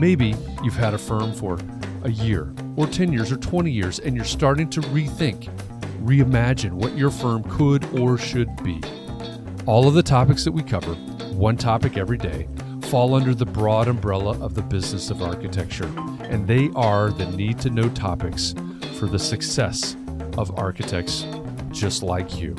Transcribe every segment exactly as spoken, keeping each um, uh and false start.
Maybe you've had a firm for a year or ten years or twenty years and you're starting to rethink, reimagine what your firm could or should be. All of the topics that we cover, one topic every day, fall under the broad umbrella of the business of architecture, and they are the need-to-know topics for the success of architects just like you.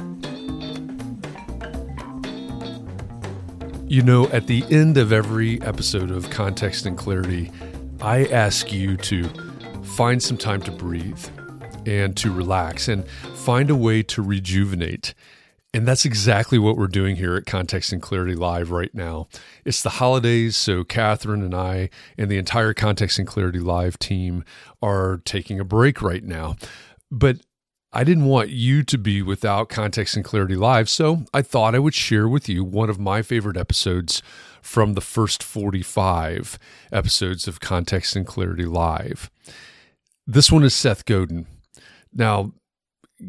You know, at the end of every episode of Context and Clarity, I ask you to find some time to breathe and to relax and find a way to rejuvenate. And that's exactly what we're doing here at Context and Clarity Live right now. It's the holidays, so Catherine and I and the entire Context and Clarity Live team are taking a break right now. But I didn't want you to be without Context and Clarity Live, so I thought I would share with you one of my favorite episodes from the first forty-five episodes of Context and Clarity Live. This one is Seth Godin. Now,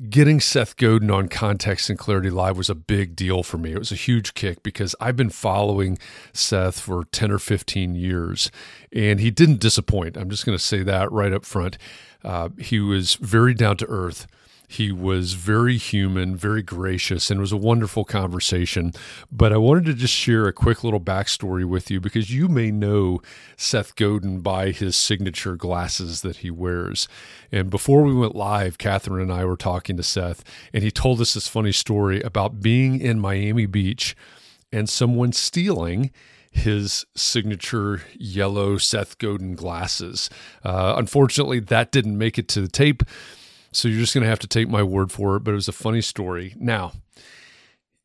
getting Seth Godin on Context and Clarity Live was a big deal for me. It was a huge kick because I've been following Seth for ten or fifteen years, and he didn't disappoint. I'm just going to say that right up front. Uh, he was very down to earth. He was very human, very gracious, and it was a wonderful conversation. But I wanted to just share a quick little backstory with you because you may know Seth Godin by his signature glasses that he wears. And before we went live, Catherine and I were talking to Seth, and he told us this funny story about being in Miami Beach and someone stealing his signature yellow Seth Godin glasses. Uh, unfortunately, that didn't make it to the tape. So you're just going to have to take my word for it, but it was a funny story. Now,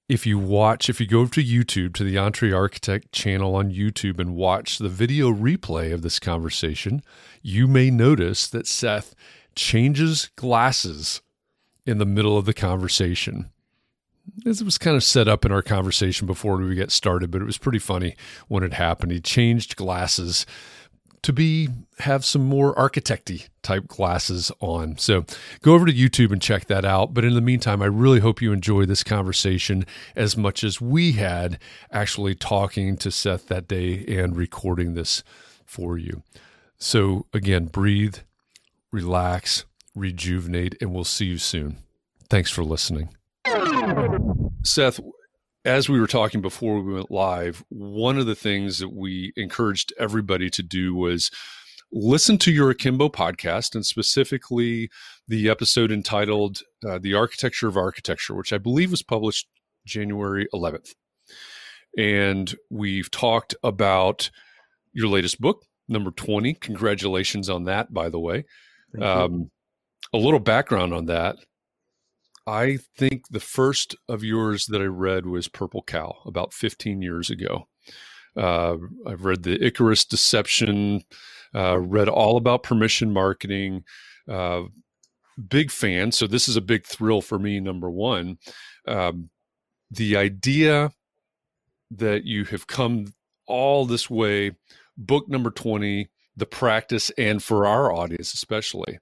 if you watch, if you go to YouTube, to the Entree Architect channel on YouTube and watch the video replay of this conversation, you may notice that Seth changes glasses in the middle of the conversation. This was kind of set up in our conversation before we got started, but it was pretty funny when it happened. He changed glasses to be have some more architect-y type glasses on. So go over to YouTube and check that out. But in the meantime, I really hope you enjoy this conversation as much as we had actually talking to Seth that day and recording this for you. So again, breathe, relax, rejuvenate, and we'll see you soon. Thanks for listening. Seth, as we were talking before we went live, one of the things that we encouraged everybody to do was listen to your Akimbo podcast, and specifically the episode entitled uh, The Architecture of Architecture, which I believe was published January eleventh. And we've talked about your latest book, number twenty. Congratulations on that, by the way. Um, a little background on that. I think the first of yours that I read was Purple Cow about fifteen years ago. Uh, I've read The Icarus Deception, uh, read all about permission marketing, uh, big fan. So this is a big thrill for me, number one. Um, the idea that you have come all this way, book number twenty, The Practice, and for our audience especially.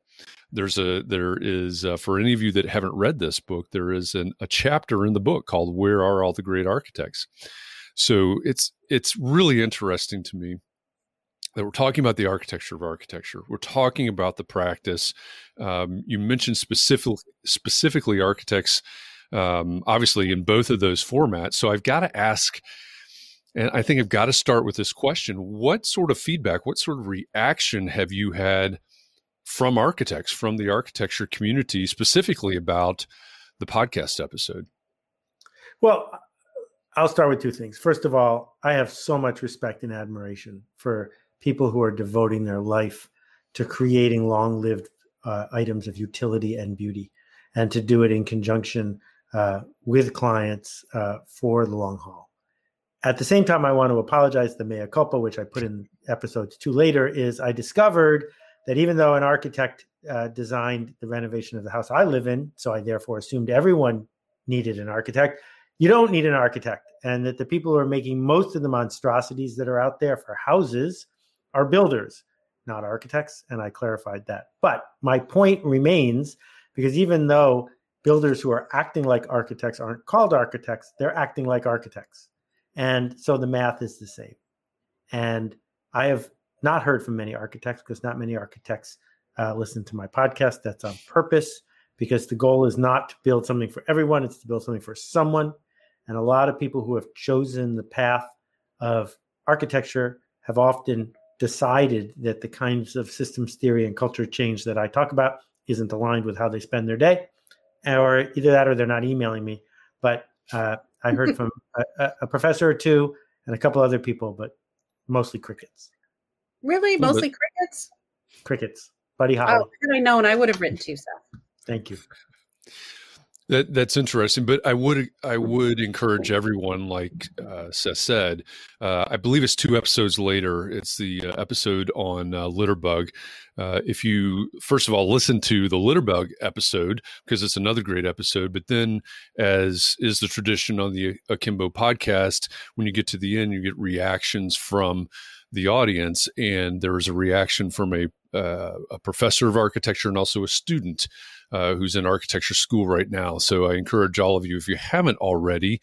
There's a, there is a, for any of you that haven't read this book, there is an, a chapter in the book called "Where Are All the Great Architects?" So it's, it's really interesting to me that we're talking about the architecture of architecture. We're talking about the practice. Um, you mentioned specific, specifically architects, um, obviously in both of those formats. So I've got to ask, and I think I've got to start with this question: what sort of feedback, what sort of reaction have you had from architects, from the architecture community, specifically about the podcast episode? Well, I'll start with two things. First of all, I have so much respect and admiration for people who are devoting their life to creating long-lived uh, items of utility and beauty, and to do it in conjunction uh, with clients uh, for the long haul. At the same time, I want to apologize. The mea culpa, which I put in episodes two later, is I discovered that even though an architect uh, designed the renovation of the house I live in, so I therefore assumed everyone needed an architect, you don't need an architect. And that the people who are making most of the monstrosities that are out there for houses are builders, not architects. And I clarified that. But my point remains, because even though builders who are acting like architects aren't called architects, they're acting like architects. And so the math is the same. And I have not heard from many architects because not many architects uh, listen to my podcast. That's on purpose, because the goal is not to build something for everyone. It's to build something for someone. And a lot of people who have chosen the path of architecture have often decided that the kinds of systems theory and culture change that I talk about isn't aligned with how they spend their day, or either that or they're not emailing me. But uh, I heard from a, a professor or two and a couple other people, but mostly crickets. Really? Mostly crickets? Crickets. Buddy Holly. Oh, had I known, I would have written to you, Seth. Thank you. That, that's interesting, but I would I would encourage everyone, like uh, Seth said, uh, I believe it's two episodes later. It's the episode on uh, Litterbug. Uh, if you, first of all, listen to the Litterbug episode, because it's another great episode, but then, as is the tradition on the Akimbo podcast, when you get to the end, you get reactions from the audience, and there was a reaction from a Uh, a professor of architecture and also a student uh, who's in architecture school right now. So I encourage all of you, if you haven't already,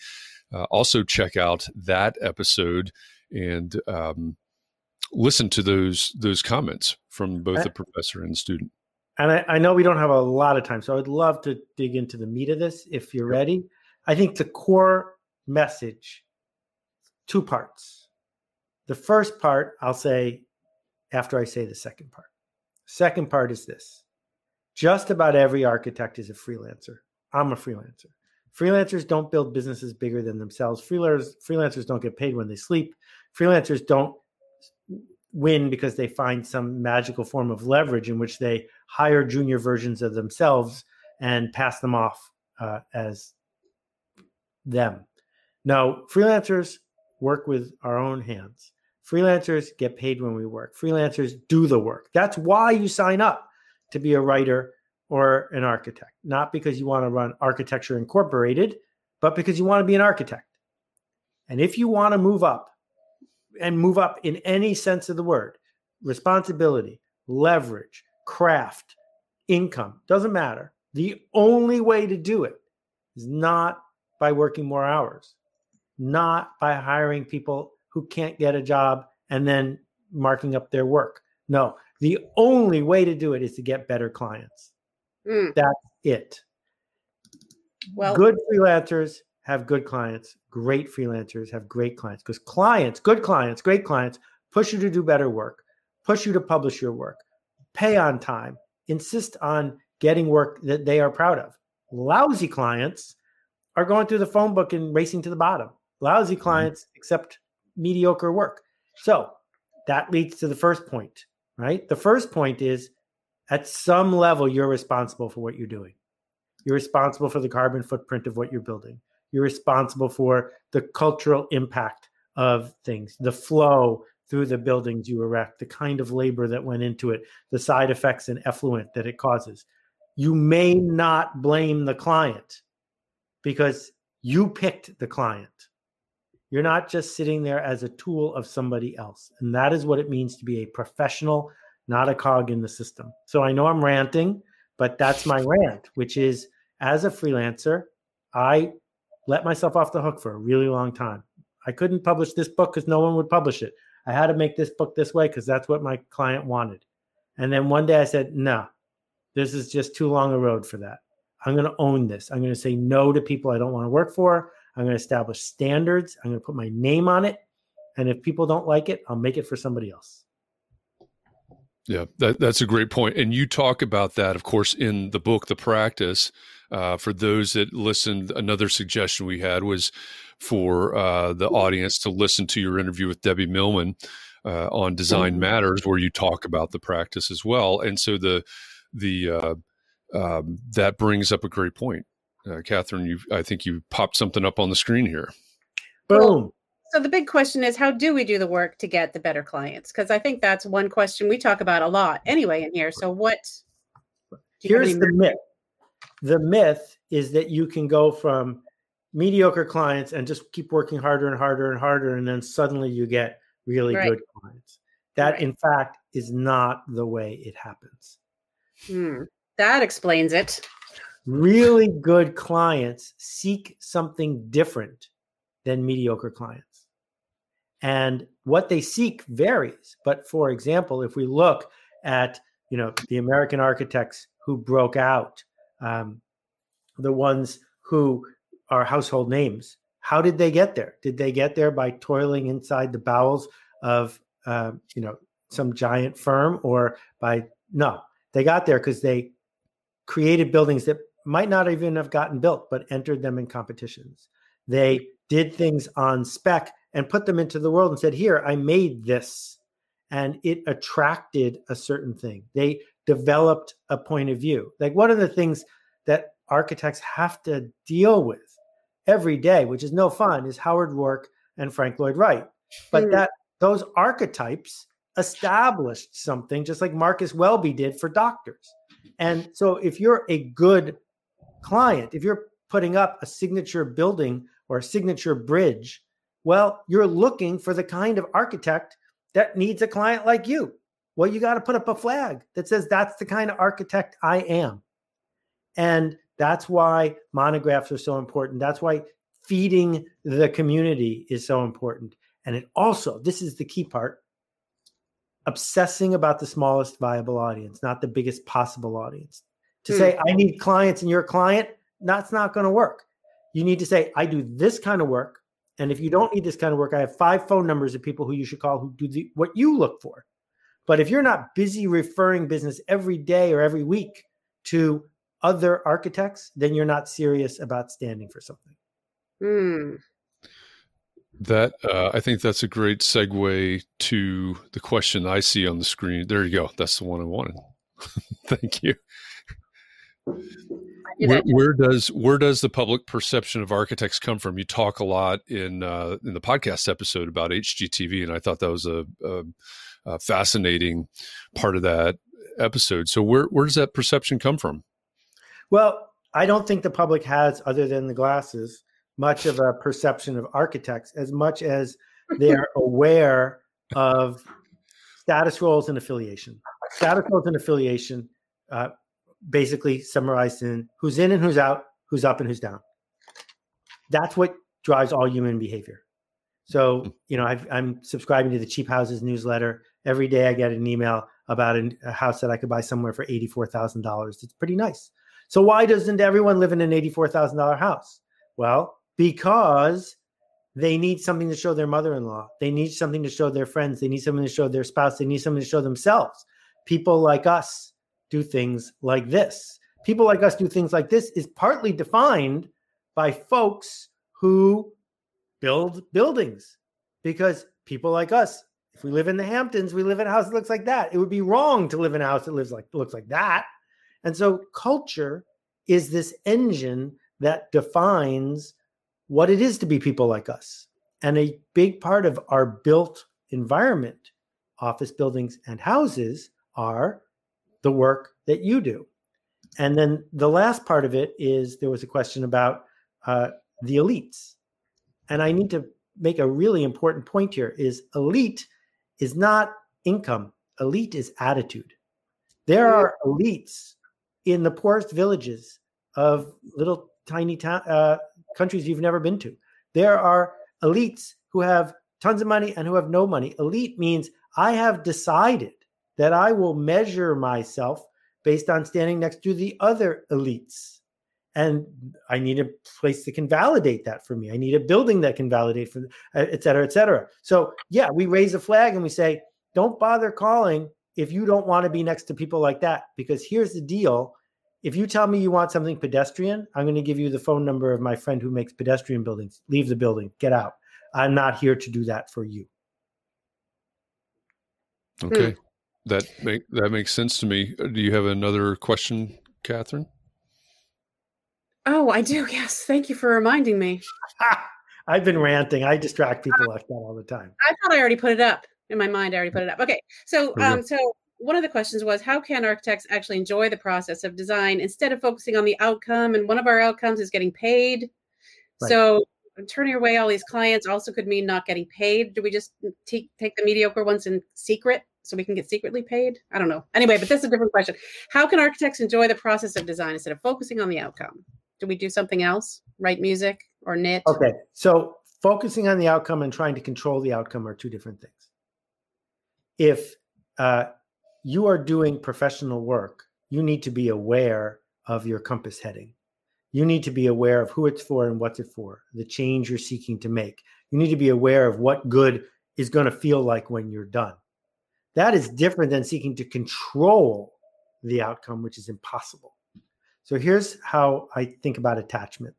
uh, also check out that episode and um, listen to those those comments from both I, the professor and the student. And I, I know we don't have a lot of time, so I'd love to dig into the meat of this if you're ready. I think the core message, two parts. The first part I'll say after I say the second part. Second part is this: just about every architect is a freelancer. I'm a freelancer. Freelancers don't build businesses bigger than themselves. Freelancers, freelancers don't get paid when they sleep. Freelancers don't win because they find some magical form of leverage in which they hire junior versions of themselves and pass them off uh, as them. No, freelancers work with our own hands. Freelancers get paid when we work. Freelancers do the work. That's why you sign up to be a writer or an architect, not because you want to run Architecture Incorporated, but because you want to be an architect. And if you want to move up, and move up in any sense of the word, responsibility, leverage, craft, income, doesn't matter. The only way to do it is not by working more hours, not by hiring people who can't get a job and then marking up their work. No, the only way to do it is to get better clients. Mm. That's it. Well, good freelancers have good clients, great freelancers have great clients, because clients, good clients, great clients push you to do better work, push you to publish your work, pay on time, insist on getting work that they are proud of. Lousy clients are going through the phone book and racing to the bottom. Lousy clients accept mediocre work. So that leads to the first point, right? The first point is, at some level, you're responsible for what you're doing. You're responsible for the carbon footprint of what you're building. You're responsible for the cultural impact of things, the flow through the buildings you erect, the kind of labor that went into it, the side effects and effluent that it causes. You may not blame the client because you picked the client. You're not just sitting there as a tool of somebody else. And that is what it means to be a professional, not a cog in the system. So I know I'm ranting, but that's my rant, which is, as a freelancer, I let myself off the hook for a really long time. I couldn't publish this book because no one would publish it. I had to make this book this way because that's what my client wanted. And then one day I said, no, this is just too long a road for that. I'm going to own this. I'm going to say no to people I don't want to work for. I'm going to establish standards. I'm going to put my name on it. And if people don't like it, I'll make it for somebody else. Yeah, that, that's a great point. And you talk about that, of course, in the book, The Practice. Uh, for those that listened, another suggestion we had was for uh, the audience to listen to your interview with Debbie Millman uh, on Design Matters, where you talk about The Practice as well. And so the the uh, um, that brings up a great point. Uh, Catherine, you, I think you popped something up on the screen here. Boom. So the big question is, how do we do the work to get the better clients? Because I think that's one question we talk about a lot anyway in here. So what? Here's the myth. The myth is that you can go from mediocre clients and just keep working harder and harder and harder, and then suddenly you get really right. good clients. That, right. in fact, is not the way it happens. Hmm. That explains it. Really good clients seek something different than mediocre clients. And what they seek varies. But for example, if we look at, you know, the American architects who broke out, um, the ones who are household names, how did they get there? Did they get there by toiling inside the bowels of, uh, you know, some giant firm, or by, no, they got there because they created buildings that might not even have gotten built, but entered them in competitions. They did things on spec and put them into the world and said, here, I made this. And it attracted a certain thing. They developed a point of view. Like, one of the things that architects have to deal with every day, which is no fun, is Howard Roark and Frank Lloyd Wright. But mm. that those archetypes established something, just like Marcus Welby did for doctors. And so if you're a good client, if you're putting up a signature building or a signature bridge, well, you're looking for the kind of architect that needs a client like you. Well, you got to put up a flag that says that's the kind of architect I am. And that's why monographs are so important. That's why feeding the community is so important. And it also, this is the key part, obsessing about the smallest viable audience, not the biggest possible audience. To mm. say, I need clients and your client, that's not going to work. You need to say, I do this kind of work. And if you don't need this kind of work, I have five phone numbers of people who you should call who do the, what you look for. But if you're not busy referring business every day or every week to other architects, then you're not serious about standing for something. Mm. That uh, I think that's a great segue to the question I see on the screen. There you go. That's the one I wanted. Thank you. Where, where does where does the public perception of architects come from? You talk a lot in uh, in the podcast episode about H G T V, and I thought that was a, a, a fascinating part of that episode. So where where does that perception come from? Well, I don't think the public has, other than the glasses, much of a perception of architects, as much as they're aware of status roles and affiliation. Status roles and affiliation. Uh, basically summarized in who's in and who's out, who's up and who's down. That's what drives all human behavior. So, you know, I've, I'm subscribing to the Cheap Houses newsletter. Every day I get an email about an, a house that I could buy somewhere for eighty-four thousand dollars. It's pretty nice. So why doesn't everyone live in an eighty-four thousand dollars house? Well, because they need something to show their mother-in-law. They need something to show their friends. They need something to show their spouse. They need something to show themselves. People like us do things like this. People like us do things like this is partly defined by folks who build buildings, because people like us, if we live in the Hamptons, we live in a house that looks like that. It would be wrong to live in a house that lives like looks like that. And so culture is this engine that defines what it is to be people like us. And a big part of our built environment, office buildings and houses, are the work that you do. And then the last part of it is there was a question about uh, the elites. And I need to make a really important point here is elite is not income. Elite is attitude. There are elites in the poorest villages of little tiny town, uh, countries you've never been to. There are elites who have tons of money and who have no money. Elite means I have decided that I will measure myself based on standing next to the other elites. And I need a place that can validate that for me. I need a building that can validate for, et cetera, et cetera. So yeah, we raise a flag and we say, don't bother calling if you don't want to be next to people like that, because here's the deal. If you tell me you want something pedestrian, I'm going to give you the phone number of my friend who makes pedestrian buildings. Leave the building, get out. I'm not here to do that for you. Okay. Hmm. That make, that makes sense to me. Do you have another question, Catherine? Oh, I do. Yes. Thank you for reminding me. I've been ranting. I distract people uh, like that all the time. I thought I already put it up in my mind. I already put it up. Okay. So, um, so one of the questions was, how can architects actually enjoy the process of design instead of focusing on the outcome? And one of our outcomes is getting paid. Right. So turning away all these clients also could mean not getting paid. Do we just t- take the mediocre ones in secret, so we can get secretly paid? I don't know. Anyway, but that's a different question. How can architects enjoy the process of design instead of focusing on the outcome? Do we do something else? Write music or knit? Okay. So focusing on the outcome and trying to control the outcome are two different things. If uh, you are doing professional work, you need to be aware of your compass heading. You need to be aware of who it's for and what's it for, the change you're seeking to make. You need to be aware of what good is going to feel like when you're done. That is different than seeking to control the outcome, which is impossible. So here's how I think about attachment.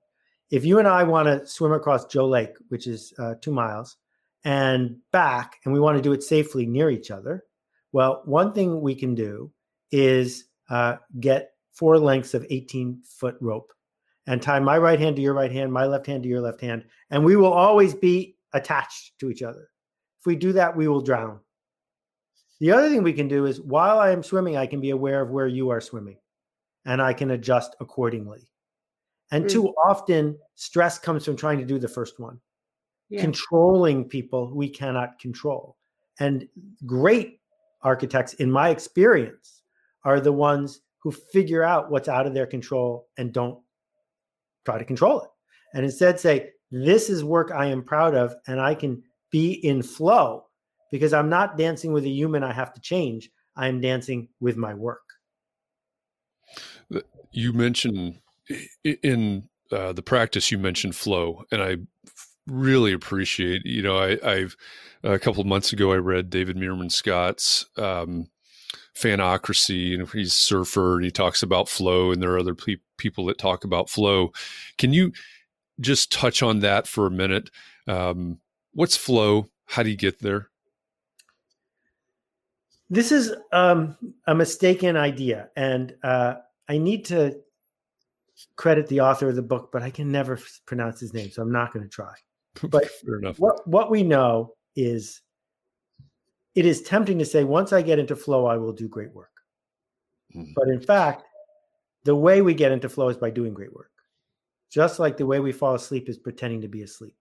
If you and I want to swim across Joe Lake, which is uh, two miles, and back, and we want to do it safely near each other, well, one thing we can do is uh, get four lengths of eighteen-foot rope and tie my right hand to your right hand, my left hand to your left hand, and we will always be attached to each other. If we do that, we will drown. The other thing we can do is while I am swimming, I can be aware of where you are swimming and I can adjust accordingly. And mm. too often stress comes from trying to do the first one, yeah. controlling people we cannot control. And great architects, in my experience, are the ones who figure out what's out of their control and don't try to control it. And instead say, this is work I am proud of and I can be in flow. Because I'm not dancing with a human I have to change. I'm dancing with my work. You mentioned in uh, the practice, you mentioned flow. And I really appreciate, you know, I, I've a couple of months ago, I read David Meerman Scott's um, Fanocracy, and he's a surfer and he talks about flow, and there are other pe- people that talk about flow. Can you just touch on that for a minute? Um, what's flow? How do you get there? This is um, a mistaken idea, and uh, I need to credit the author of the book, but I can never pronounce his name, so I'm not going to try. But fair enough. What, what we know is it is tempting to say, once I get into flow, I will do great work. Mm-hmm. But in fact, the way we get into flow is by doing great work, just like the way we fall asleep is pretending to be asleep.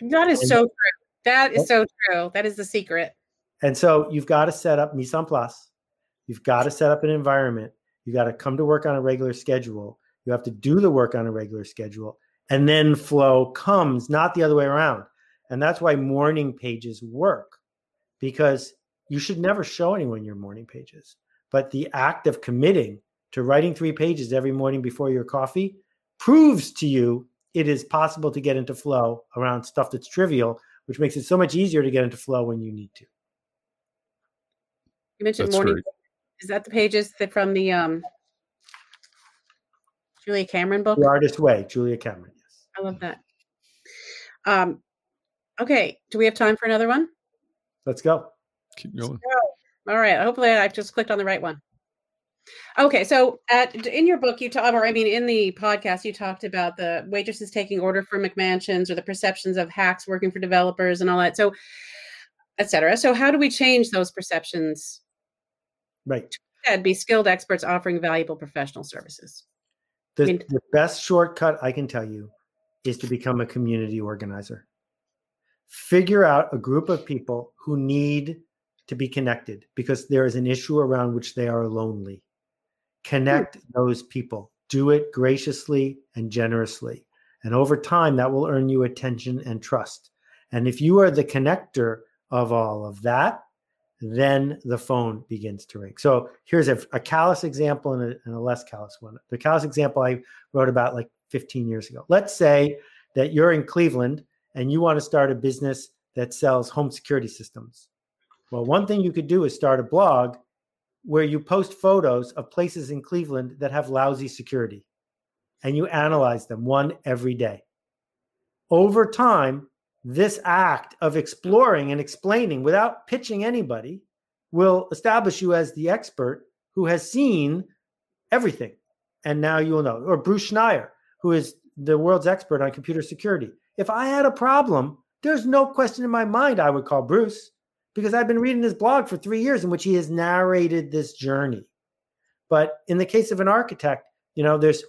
That is and, so true. That is so true. That is the secret. And so you've got to set up mise en place. You've got to set up an environment. You've got to come to work on a regular schedule. You have to do the work on a regular schedule. And then flow comes, not the other way around. And that's why morning pages work, because you should never show anyone your morning pages. But the act of committing to writing three pages every morning before your coffee proves to you it is possible to get into flow around stuff that's trivial, which makes it so much easier to get into flow when you need to. You mentioned that's morning. Great. Is that the pages that from the um, Julia Cameron book? The Artist's Way, Julia Cameron, yes. I love that. Um, okay, do we have time for another one? Let's go. Keep going. Go. All right, hopefully I've just clicked on the right one. Okay, so at, in your book, you talk, or I mean, in the podcast, you talked about the waitresses taking order for McMansions or the perceptions of hacks working for developers and all that, so et cetera. So how do we change those perceptions? Right. That'd be skilled experts offering valuable professional services. The, I mean, the best shortcut I can tell you is to become a community organizer. Figure out a group of people who need to be connected because there is an issue around which they are lonely. Connect those people. Do it graciously and generously. And over time, that will earn you attention and trust. And if you are the connector of all of that, then the phone begins to ring. So here's a, a callous example and a, and a less callous one. The callous example I wrote about like fifteen years ago. Let's say that you're in Cleveland and you want to start a business that sells home security systems. Well, one thing you could do is start a blog where you post photos of places in Cleveland that have lousy security, and you analyze them one every day. Over time, this act of exploring and explaining without pitching anybody will establish you as the expert who has seen everything. And now you will know. Or Bruce Schneier, who is the world's expert on computer security. If I had a problem, there's no question in my mind I would call Bruce, because I've been reading his blog for three years in which he has narrated this journey. But in the case of an architect, you know, there's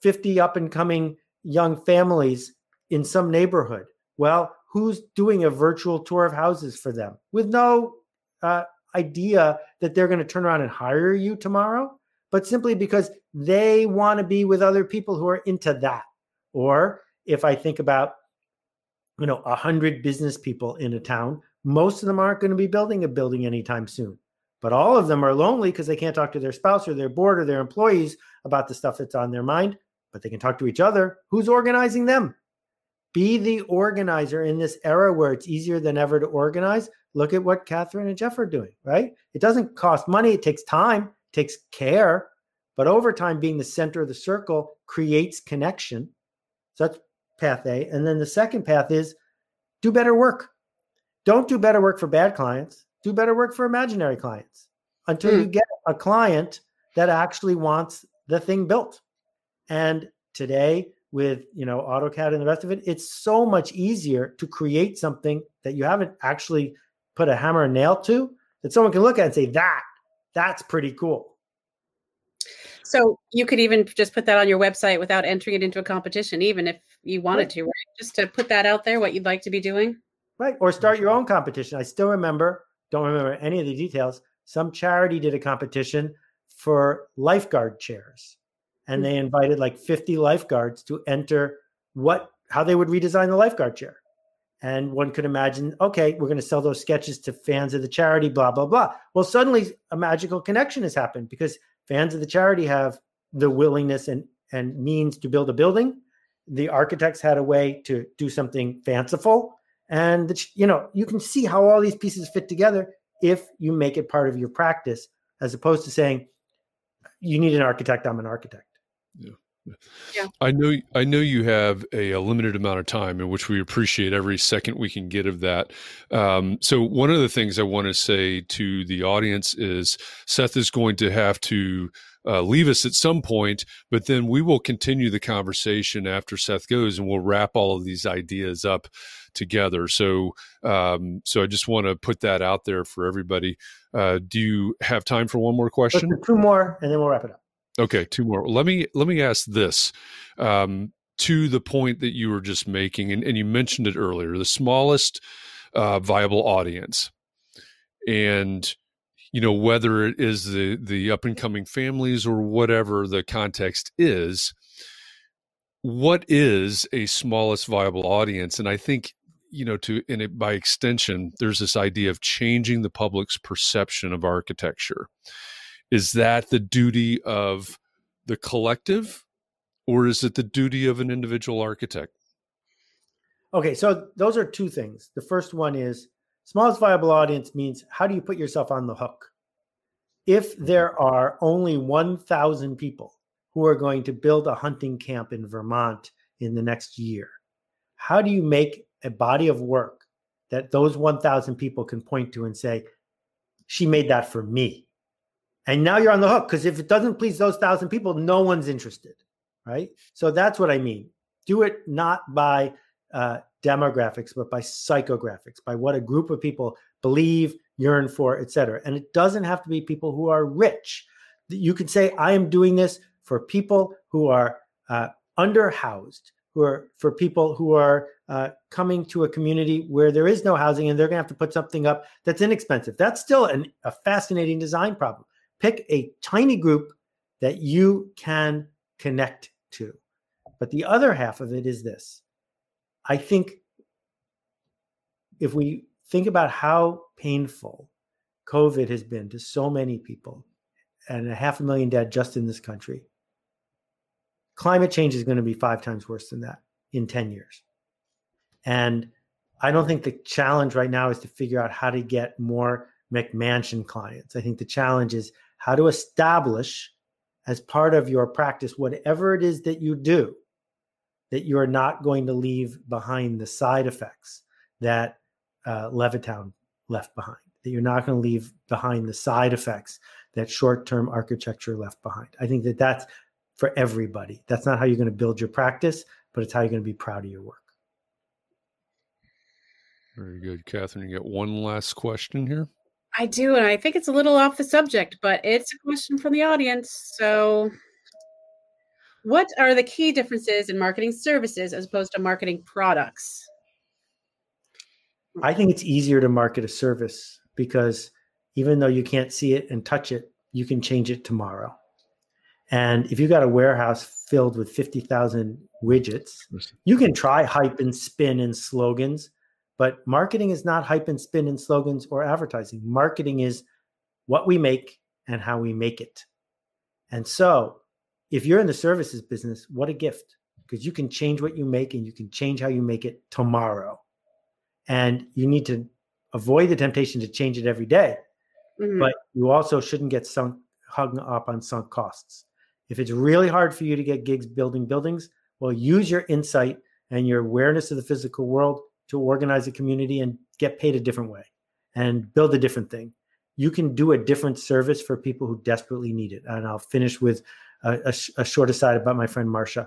fifty up and coming young families in some neighborhood. Well, who's doing a virtual tour of houses for them with no uh, idea that they're going to turn around and hire you tomorrow, but simply because they want to be with other people who are into that. Or if I think about, you know, a hundred business people in a town, most of them aren't going to be building a building anytime soon, but all of them are lonely because they can't talk to their spouse or their board or their employees about the stuff that's on their mind, but they can talk to each other. Who's organizing them? Be the organizer in this era where it's easier than ever to organize. Look at what Catherine and Jeff are doing, right? It doesn't cost money. It takes time, it takes care, but over time, being the center of the circle creates connection. So that's path A. And then the second path is do better work. Don't do better work for bad clients. Do better work for imaginary clients until mm. you get a client that actually wants the thing built. And today with, you know, AutoCAD and the rest of it, it's so much easier to create something that you haven't actually put a hammer and nail to, that someone can look at and say, that, that's pretty cool. So you could even just put that on your website without entering it into a competition, even if you wanted right. to, right? Just to put that out there, what you'd like to be doing. Right. Or start your own competition. I still remember, don't remember any of the details. Some charity did a competition for lifeguard chairs, and they invited like fifty lifeguards to enter what, how they would redesign the lifeguard chair. And one could imagine, okay, we're going to sell those sketches to fans of the charity, blah, blah, blah. Well, suddenly a magical connection has happened because fans of the charity have the willingness and, and means to build a building. The architects had a way to do something fanciful. And, you know, you can see how all these pieces fit together if you make it part of your practice, as opposed to saying, you need an architect, I'm an architect. Yeah. Yeah. I know, I know you have a, a limited amount of time, in which we appreciate every second we can get of that. Um, so one of the things I want to say to the audience is Seth is going to have to uh, leave us at some point, but then we will continue the conversation after Seth goes and we'll wrap all of these ideas up together. So, um, so I just want to put that out there for everybody. Uh, do you have time for one more question? Let's do two more and then we'll wrap it up. Okay, two more. Let me let me ask this um, to the point that you were just making, and, and you mentioned it earlier, the smallest uh, viable audience. And, you know, whether it is the, the up-and-coming families or whatever the context is, what is a smallest viable audience? And I think, you know, to and it, by extension, there's this idea of changing the public's perception of architecture. Is that the duty of the collective, or is it the duty of an individual architect? Okay, so those are two things. The first one is smallest viable audience means how do you put yourself on the hook? If there are only one thousand people who are going to build a hunting camp in Vermont in the next year, how do you make a body of work that those one thousand people can point to and say, she made that for me? And now you're on the hook, because if it doesn't please those one thousand people, no one's interested, right? So that's what I mean. Do it not by uh, demographics, but by psychographics, by what a group of people believe, yearn for, et cetera. And it doesn't have to be people who are rich. You could say, I am doing this for people who are uh, underhoused, who are for people who are uh, coming to a community where there is no housing and they're going to have to put something up that's inexpensive. That's still an, a fascinating design problem. Pick a tiny group that you can connect to. But the other half of it is this. I think if we think about how painful COVID has been to so many people, and a half a million dead just in this country, climate change is going to be five times worse than that in ten years. And I don't think the challenge right now is to figure out how to get more McMansion clients. I think the challenge is how to establish as part of your practice, whatever it is that you do, that you're not going to leave behind the side effects that Uh, Levittown left behind, that you're not going to leave behind the side effects that short-term architecture left behind. I think that that's for everybody. That's not how you're going to build your practice, but it's how you're going to be proud of your work. Very good. Catherine, you got one last question here? I do, and I think it's a little off the subject, but it's a question from the audience. So what are the key differences in marketing services as opposed to marketing products? I think it's easier to market a service because even though you can't see it and touch it, you can change it tomorrow. And if you've got a warehouse filled with fifty thousand widgets, you can try hype and spin and slogans, but marketing is not hype and spin and slogans or advertising. Marketing is what we make and how we make it. And so if you're in the services business, what a gift, because you can change what you make and you can change how you make it tomorrow. And you need to avoid the temptation to change it every day, mm-hmm. but you also shouldn't get sunk, hung up on sunk costs. If it's really hard for you to get gigs building buildings, well, use your insight and your awareness of the physical world to organize a community and get paid a different way and build a different thing. You can do a different service for people who desperately need it. And I'll finish with a, a, a short aside about my friend Marsha.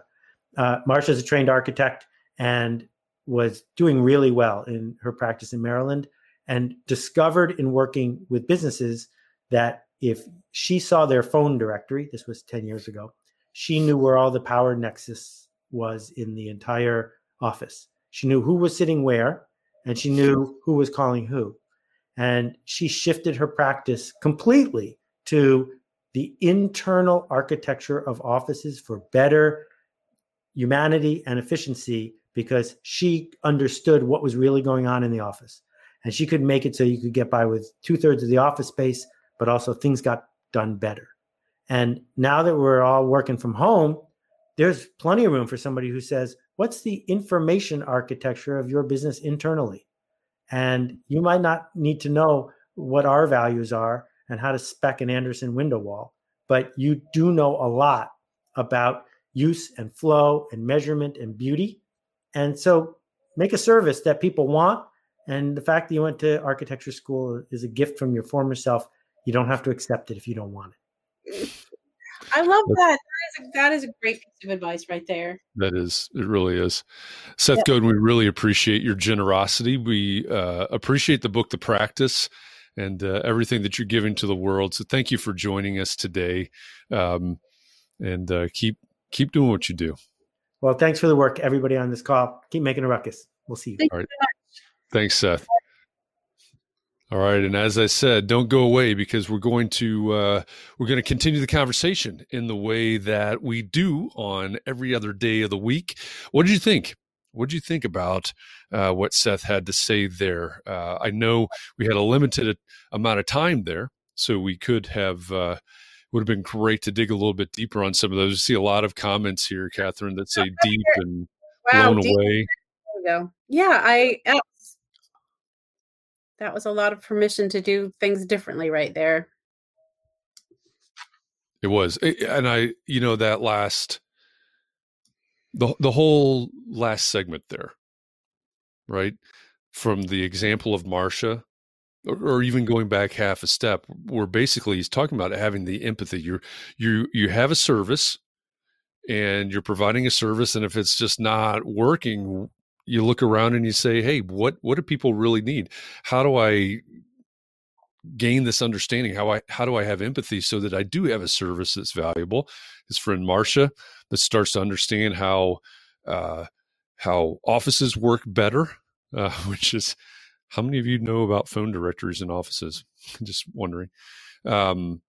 Uh, Marsha's a trained architect and was doing really well in her practice in Maryland and discovered in working with businesses that if she saw their phone directory, this was ten years ago, she knew where all the power nexus was in the entire office. She knew who was sitting where, and she knew who was calling who. And she shifted her practice completely to the internal architecture of offices for better humanity and efficiency, because she understood what was really going on in the office. And she could make it so you could get by with two-thirds of the office space, but also things got done better. And now that we're all working from home, there's plenty of room for somebody who says, what's the information architecture of your business internally? And you might not need to know what our values are and how to spec an Anderson window wall, but you do know a lot about use and flow and measurement and beauty. And so make a service that people want. And the fact that you went to architecture school is a gift from your former self. You don't have to accept it if you don't want it. I love that. That is a, that is a great piece of advice right there. That is. It really is. Seth yep. Godin, we really appreciate your generosity. We uh, appreciate the book, The Practice, and uh, everything that you're giving to the world. So thank you for joining us today. Um, and uh, keep keep doing what you do. Well, thanks for the work, everybody on this call. Keep making a ruckus. We'll see you. Thank All right. you thanks, Seth. All right. And as I said, don't go away, because we're going to uh, we're going to continue the conversation in the way that we do on every other day of the week. What did you think? What did you think about uh, what Seth had to say there? Uh, I know we had a limited amount of time there, so we could have... Uh, would have been great to dig a little bit deeper on some of those. I see a lot of comments here, Catherine, that say deep and wow, blown deep. away. There we go. Yeah, I that was a lot of permission to do things differently right there. It was. And I, you know, that last, the the whole last segment there, right? From the example of Marsha, or, or even going back half a step, where basically he's talking about having the empathy. You you you have a service and you're providing a service. And if it's just not working, you look around and you say, hey, what, what do people really need? How do I gain this understanding? How I, how do I have empathy so that I do have a service that's valuable? His friend Marsha that starts to understand how, uh, how offices work better, uh, which is, how many of you know about phone directories in offices? Just wondering, um,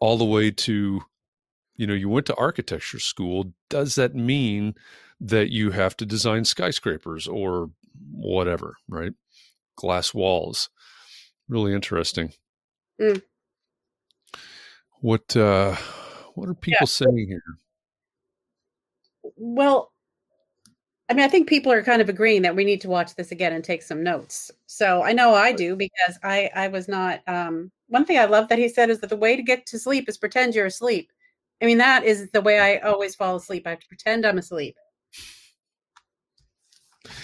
all the way to, you know, you went to architecture school. Does that mean that you have to design skyscrapers or whatever, right? Glass walls. Really interesting. Mm. What uh, what are people yeah. saying here? Well, I mean, I think people are kind of agreeing that we need to watch this again and take some notes. So I know I do, because I, I was not. Um, one thing I love that he said is that the way to get to sleep is pretend you're asleep. I mean, that is the way I always fall asleep. I have to pretend I'm asleep.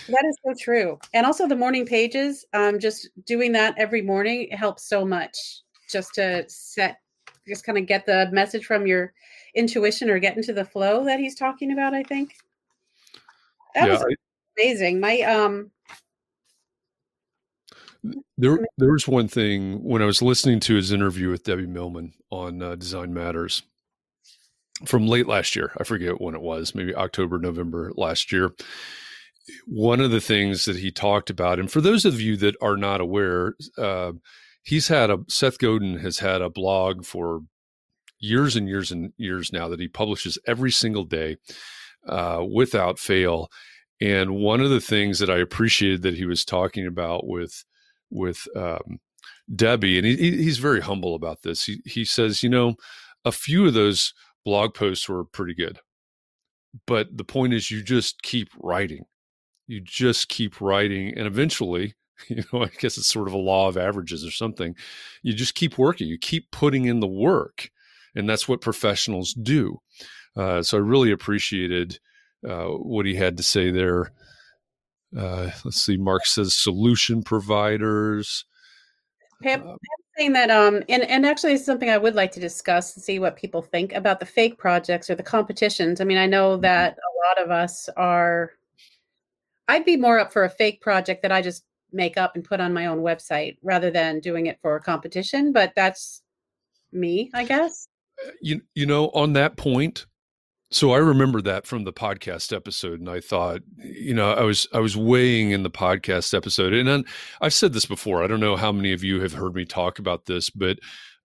That is so true. And also the morning pages, um, just doing that every morning, it helps so much just to set, just kind of get the message from your intuition or get into the flow that he's talking about, I think. That yeah, was I, amazing. My, um, there, there was one thing when I was listening to his interview with Debbie Millman on uh, Design Matters from late last year. I forget when it was, maybe October, November last year. One of the things that he talked about, and for those of you that are not aware, uh, he's had a, Seth Godin has had a blog for years and years and years now that he publishes every single day uh, without fail. And one of the things that I appreciated that he was talking about with, with um, Debbie, and he, he's very humble about this. He, he says, you know, a few of those blog posts were pretty good, but the point is you just keep writing. You just keep writing, and eventually, you know, I guess it's sort of a law of averages or something. You just keep working. You keep putting in the work, and that's what professionals do. Uh, so I really appreciated uh, what he had to say there. Uh, let's see. Mark says solution providers. Pam, Pam's saying that, um, and, and actually it's something I would like to discuss and see what people think about the fake projects or the competitions. I mean, I know that a lot of us are... I'd be more up for a fake project that I just make up and put on my own website rather than doing it for a competition. But that's me, I guess. You you know, on that point. So I remember that from the podcast episode, and I thought, you know, I was I was weighing in the podcast episode, and I'm, I've said this before. I don't know how many of you have heard me talk about this, but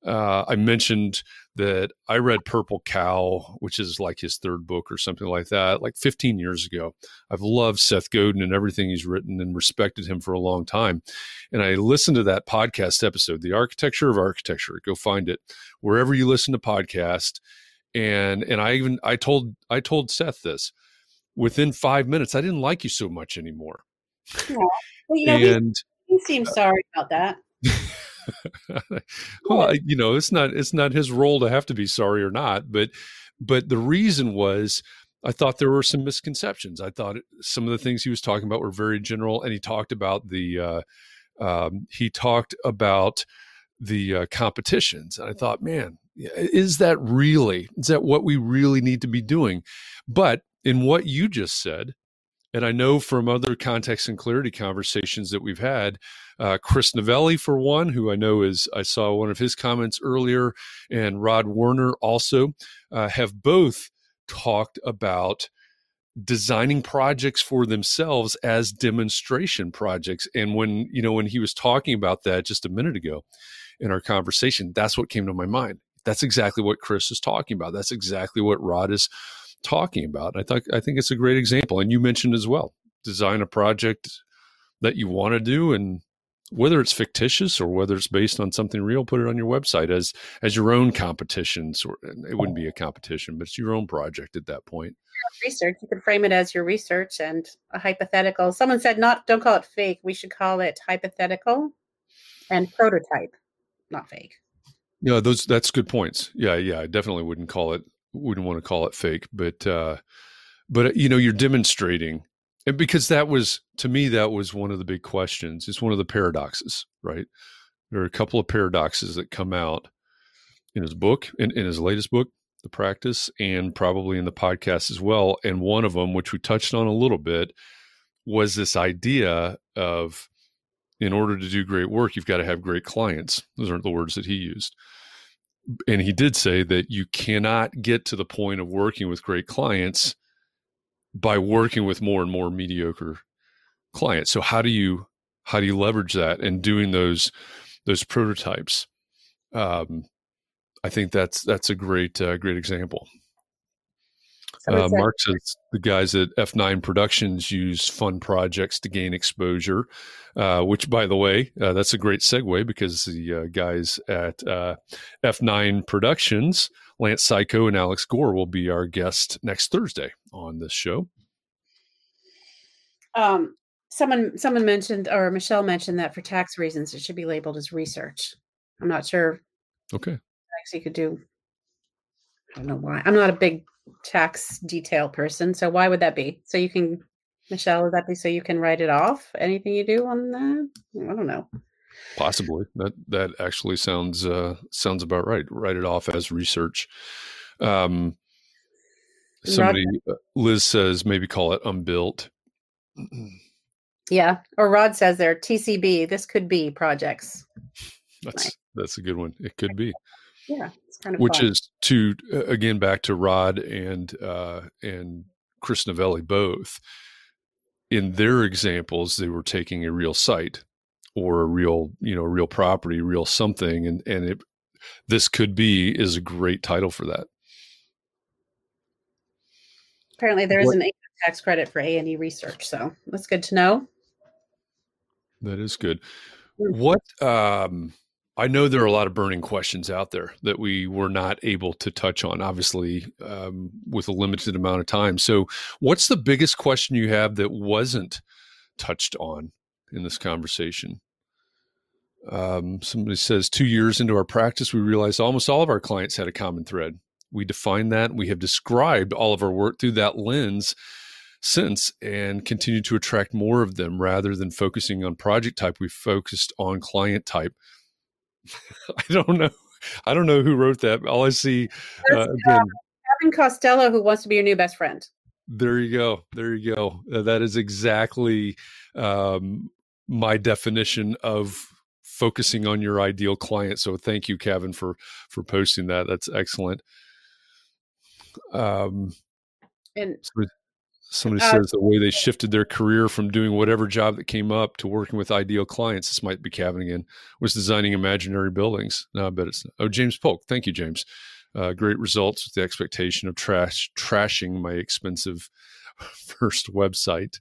uh, I mentioned that I read Purple Cow, which is like his third book or something like that, like fifteen years ago. I've loved Seth Godin and everything he's written and respected him for a long time. And I listened to that podcast episode, The Architecture of Architecture. Go find it wherever you listen to podcasts. And and I even I told I told Seth this within five minutes. I didn't like you so much anymore. Yeah. Well, you know, and he, he seems sorry about that. Well, you know, it's not it's not his role to have to be sorry or not, but but the reason was I thought there were some misconceptions. I thought some of the things he was talking about were very general, and he talked about the uh, um, he talked about the uh, competitions, and I thought, man, is that really is that what we really need to be doing? But in what you just said. And I know from other context and clarity conversations that we've had, uh, Chris Novelli, for one, who I know is, I saw one of his comments earlier, and Rod Warner also, uh, have both talked about designing projects for themselves as demonstration projects. And when, you know, when he was talking about that just a minute ago in our conversation, that's what came to my mind. That's exactly what Chris is talking about. That's exactly what Rod is talking about. I think I think it's a great example, and you mentioned as well, design a project that you want to do and whether it's fictitious or whether it's based on something real, put it on your website as as your own competition. So it wouldn't be a competition, but it's your own project at that point. Research. You can frame it as your research and a hypothetical. Someone said, not don't call it fake. We should call it hypothetical and prototype, not fake. Yeah, those that's good points. Yeah, yeah. I definitely wouldn't call it wouldn't want to call it fake, but uh, but you know, you're demonstrating. And because that was, to me, that was one of the big questions. It's one of the paradoxes, right? There are a couple of paradoxes that come out in his book, in, in his latest book, The Practice, and probably in the podcast as well. And one of them, which we touched on a little bit, was this idea of, in order to do great work, you've got to have great clients. Those aren't the words that he used. And he did say that you cannot get to the point of working with great clients by working with more and more mediocre clients. So how do you, how do you leverage that and doing those, those prototypes? Um, I think that's, that's a great, uh, great example. So uh, Mark says the guys at F nine Productions use fun projects to gain exposure, uh, which, by the way, uh, that's a great segue because the uh, guys at uh, F nine Productions, Lance Psycho and Alex Gore, will be our guest next Thursday on this show. Um, someone someone mentioned, or Michelle mentioned, that for tax reasons, it should be labeled as research. I'm not sure. Okay. Actually, could do. I don't know why. I'm not a big tax detail person, so why would that be? So you can, Michelle, would that be so you can write it off? Anything you do on that? I don't know. Possibly. That that actually sounds uh, sounds about right. Write it off as research. Um, somebody, Rod, Liz says, maybe call it unbuilt. Yeah. Or Rod says there, T C B, this could be projects. That's nice. That's a good one. It could be. Yeah. It's kind of Which fun. Is to, again, back to Rod and uh, and Chris Novelli both. In their examples, they were taking a real site or a real, you know, real property, real something. And, and it, this could be, is a great title for that. Apparently there what? is an income tax credit for A and E research. So that's good to know. That is good. What, um, I know there are a lot of burning questions out there that we were not able to touch on, obviously, um, with a limited amount of time. So what's the biggest question you have that wasn't touched on in this conversation? Um, somebody says, two years into our practice, we realized almost all of our clients had a common thread. We defined that. We have described all of our work through that lens since and continue to attract more of them. Rather than focusing on project type, we focused on client type. I don't know. I don't know who wrote that. All I see. Uh, uh, Kevin Costello, who wants to be your new best friend. There you go. There you go. Uh, that is exactly um, my definition of focusing on your ideal client. So thank you, Kevin, for, for posting that. That's excellent. Um, and somebody, somebody uh, says the way they shifted their career from doing whatever job that came up to working with ideal clients, this might be Kevin again, was designing imaginary buildings. No, I bet it's not. Oh, James Polk. Thank you, James. Uh, great results with the expectation of trash, trashing my expensive first website.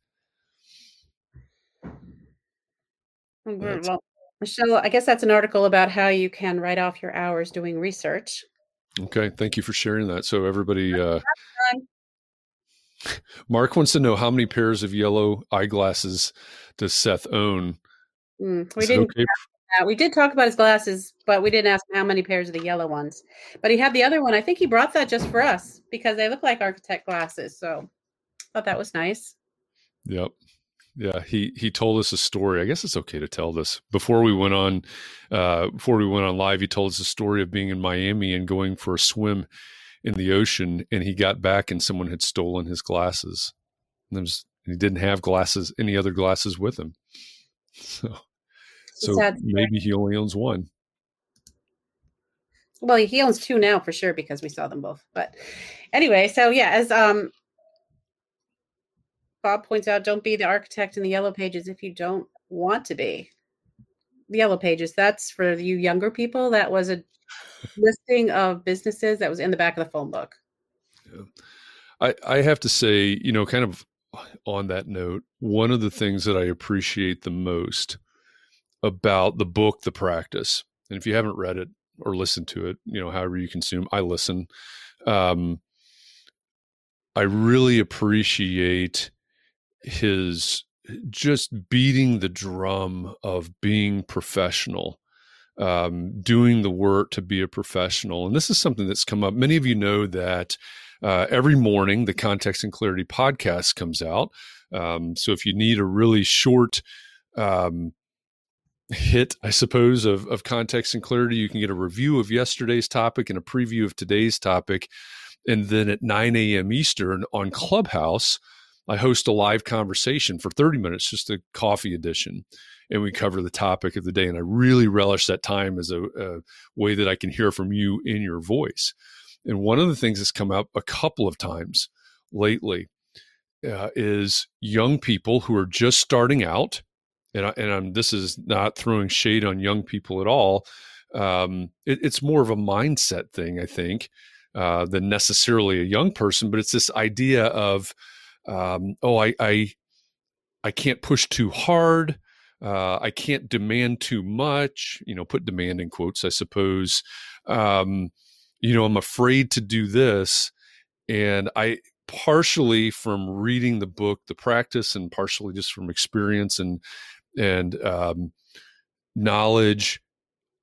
Well, well, Michelle, I guess that's an article about how you can write off your hours doing research. Okay. Thank you for sharing that. So everybody, uh, Mark wants to know how many pairs of yellow eyeglasses does Seth own? Mm, we didn't. Okay? Uh, we did talk about his glasses, but we didn't ask him how many pairs of the yellow ones. But he had the other one. I think he brought that just for us because they look like architect glasses. So I thought that was nice. Yep. Yeah. He, he told us a story. I guess it's okay to tell this. Before we went on, uh, before we went on live, he told us a story of being in Miami and going for a swim in the ocean. And he got back and someone had stolen his glasses. And there was, he didn't have glasses, any other glasses with him. So. So maybe he only owns one. Well, he owns two now for sure because we saw them both. But anyway, so yeah, as um, Bob points out, don't be the architect in the yellow pages if you don't want to be. The yellow pages, that's for you younger people. That was a listing of businesses that was in the back of the phone book. Yeah. I, I have to say, you know, kind of on that note, one of the things that I appreciate the most about the book, The Practice. And if you haven't read it or listened to it, you know, however you consume, I listen. Um, I really appreciate his just beating the drum of being professional, um, doing the work to be a professional. And this is something that's come up. Many of you know that uh, every morning the Context and Clarity podcast comes out. Um, so if you need a really short um, hit, I suppose, of, of context and clarity, you can get a review of yesterday's topic and a preview of today's topic. And then at nine a.m. Eastern on Clubhouse, I host a live conversation for thirty minutes, just a coffee edition, and we cover the topic of the day. And I really relish that time as a, a way that I can hear from you in your voice. And one of the things that's come up a couple of times lately uh, is young people who are just starting out, and, I, and I'm, this is not throwing shade on young people at all. Um, it, it's more of a mindset thing, I think, uh, than necessarily a young person, but it's this idea of, Um, oh, I, I, I can't push too hard. Uh, I can't demand too much, you know, put demand in quotes, I suppose. Um, you know, I'm afraid to do this. And I partially from reading the book, The Practice, and partially just from experience and, and, um, knowledge,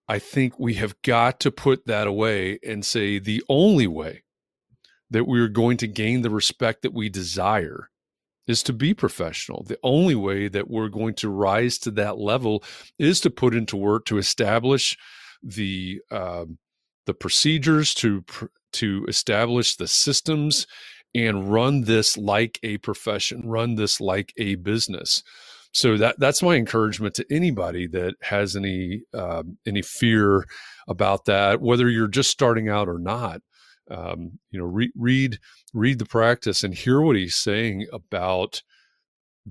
I think we have got to put that away and say the only way that we're going to gain the respect that we desire is to be professional. The only way that we're going to rise to that level is to put into work, to establish the uh, the procedures, to to establish the systems, and run this like a profession, run this like a business. So that that's my encouragement to anybody that has any uh, any fear about that, whether you're just starting out or not. Um, you know, re- read, read The Practice and hear what he's saying about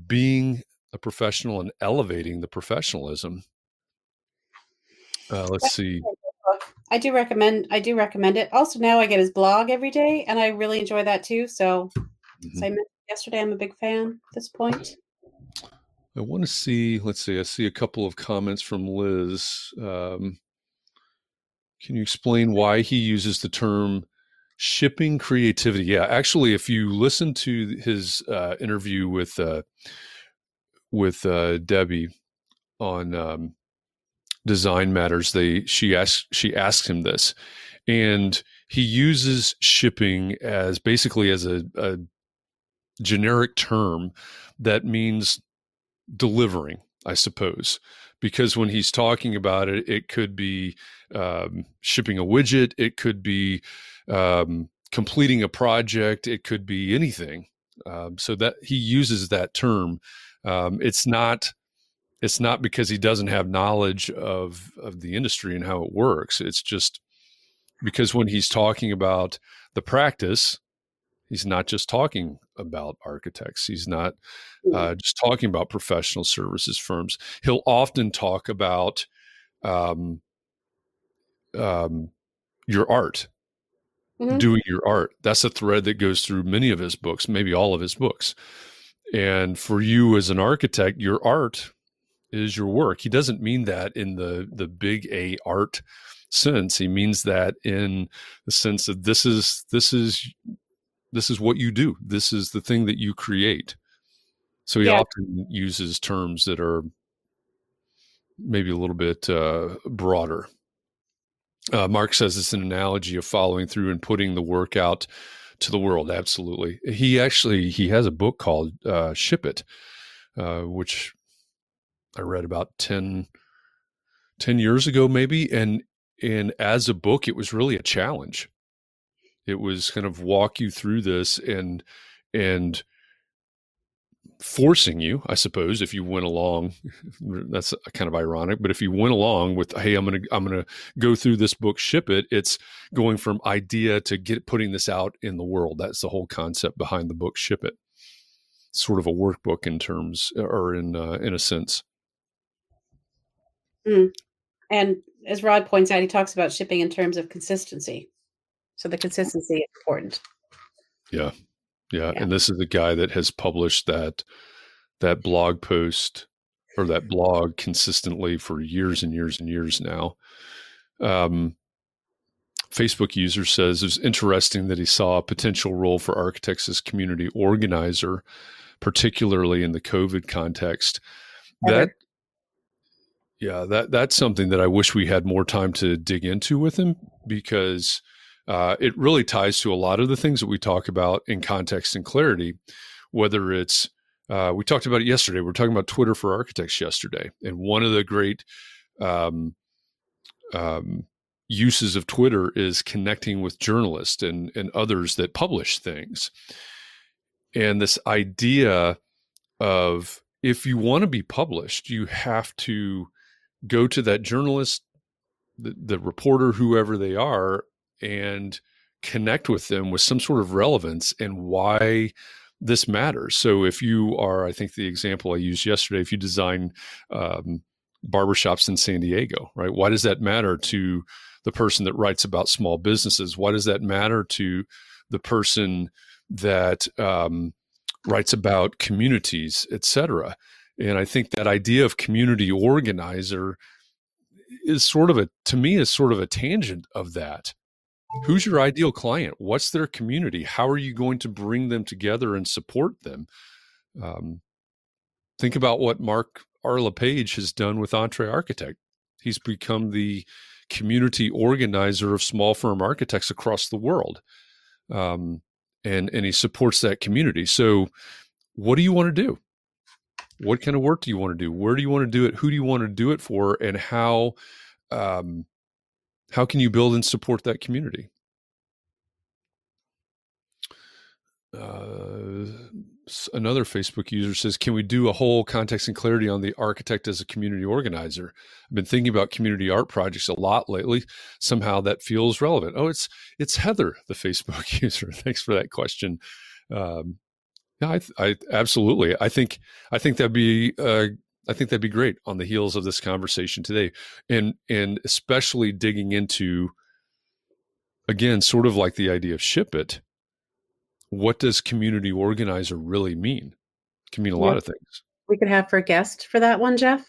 being a professional and elevating the professionalism. Uh, let's see. I do recommend, I do recommend it. Also, now I get his blog every day and I really enjoy that too. So mm-hmm. as I mentioned yesterday, I'm a big fan at this point. I want to see, let's see, I see a couple of comments from Liz. Um, can you explain why he uses the term shipping creativity? Yeah, actually, if you listen to his uh, interview with uh, with uh, Debbie on um, Design Matters, they she asked she asked him this, and he uses shipping as basically as a, a generic term that means delivering, I suppose. Because when he's talking about it, it could be um, shipping a widget, it could be um, completing a project, it could be anything. Um, so that he uses that term, um, it's not it's not because he doesn't have knowledge of of the industry and how it works. It's just because when he's talking about the practice, he's not just talking about architects. He's not uh, just talking about professional services firms. He'll often talk about um, um, your art, mm-hmm. doing your art. That's a thread that goes through many of his books, maybe all of his books. And for you as an architect, your art is your work. He doesn't mean that in the, the big A art sense. He means that in the sense that this is, this is, This is what you do. This is the thing that you create. So he yeah. often uses terms that are maybe a little bit uh, broader. Uh, Mark says it's an analogy of following through and putting the work out to the world. Absolutely. He actually, he has a book called uh, Ship It, uh, which I read about ten, ten years ago maybe. And, and as a book, it was really a challenge. It was kind of walk you through this and and forcing you, I suppose, if you went along. That's kind of ironic, but if you went along with, hey, I'm gonna I'm gonna go through this book, Ship It. It's going from idea to get putting this out in the world. That's the whole concept behind the book, Ship It. It's sort of a workbook in terms, or in uh, in a sense. Mm. And as Rod points out, he talks about shipping in terms of consistency. So the consistency is important. Yeah. yeah. Yeah. And this is the guy that has published that, that blog post or that blog consistently for years and years and years now. Um, Facebook user says it was interesting that he saw a potential role for architects as community organizer, particularly in the COVID context. That, yeah, that that's something that I wish we had more time to dig into with him, because uh, it really ties to a lot of the things that we talk about in Context and Clarity, whether it's, uh, we talked about it yesterday, we we're talking about Twitter for architects yesterday. And one of the great um, um, uses of Twitter is connecting with journalists and, and others that publish things. And this idea of, if you want to be published, you have to go to that journalist, the, the reporter, whoever they are, and connect with them with some sort of relevance and why this matters. So if you are, I think the example I used yesterday, if you design um, barbershops in San Diego, right? Why does that matter to the person that writes about small businesses? Why does that matter to the person that um, writes about communities, et cetera? And I think that idea of community organizer is sort of a, to me, is sort of a tangent of that. Who's your ideal client? What's their community? How are you going to bring them together and support them? Um, think about what Mark Arlapage has done with Entree Architect. He's become the community organizer of small firm architects across the world. Um, and, and he supports that community. So what do you want to do? What kind of work do you want to do? Where do you want to do it? Who do you want to do it for? And how, um, how can you build and support that community? Uh, another Facebook user says, can we do a whole Context and Clarity on the architect as a community organizer? I've been thinking about community art projects a lot lately. Somehow that feels relevant. Oh, it's, it's Heather, the Facebook user. Thanks for that question. Um, yeah, I, I absolutely. I think, I think that'd be, uh, I think that'd be great on the heels of this conversation today. And, and especially digging into, again, sort of like the idea of Ship It. What does community organizer really mean? It can mean a yeah. lot of things. We could have for a guest for that one, Jeff.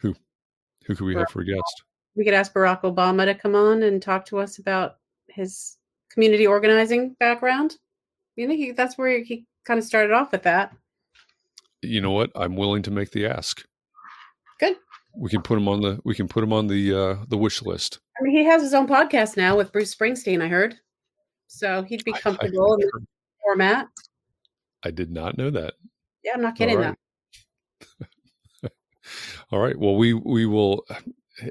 Who? Who could we Barack have for a guest? We could ask Barack Obama to come on and talk to us about his community organizing background. You think he, that's where he kind of started off with that? You know what? I'm willing to make the ask. Good. We can put him on the. We can put him on the uh, the wish list. I mean, he has his own podcast now with Bruce Springsteen. I heard, so he'd be comfortable I, I in that format. I did not know that. Yeah, I'm not kidding. All right. That. All right. Well, we we will,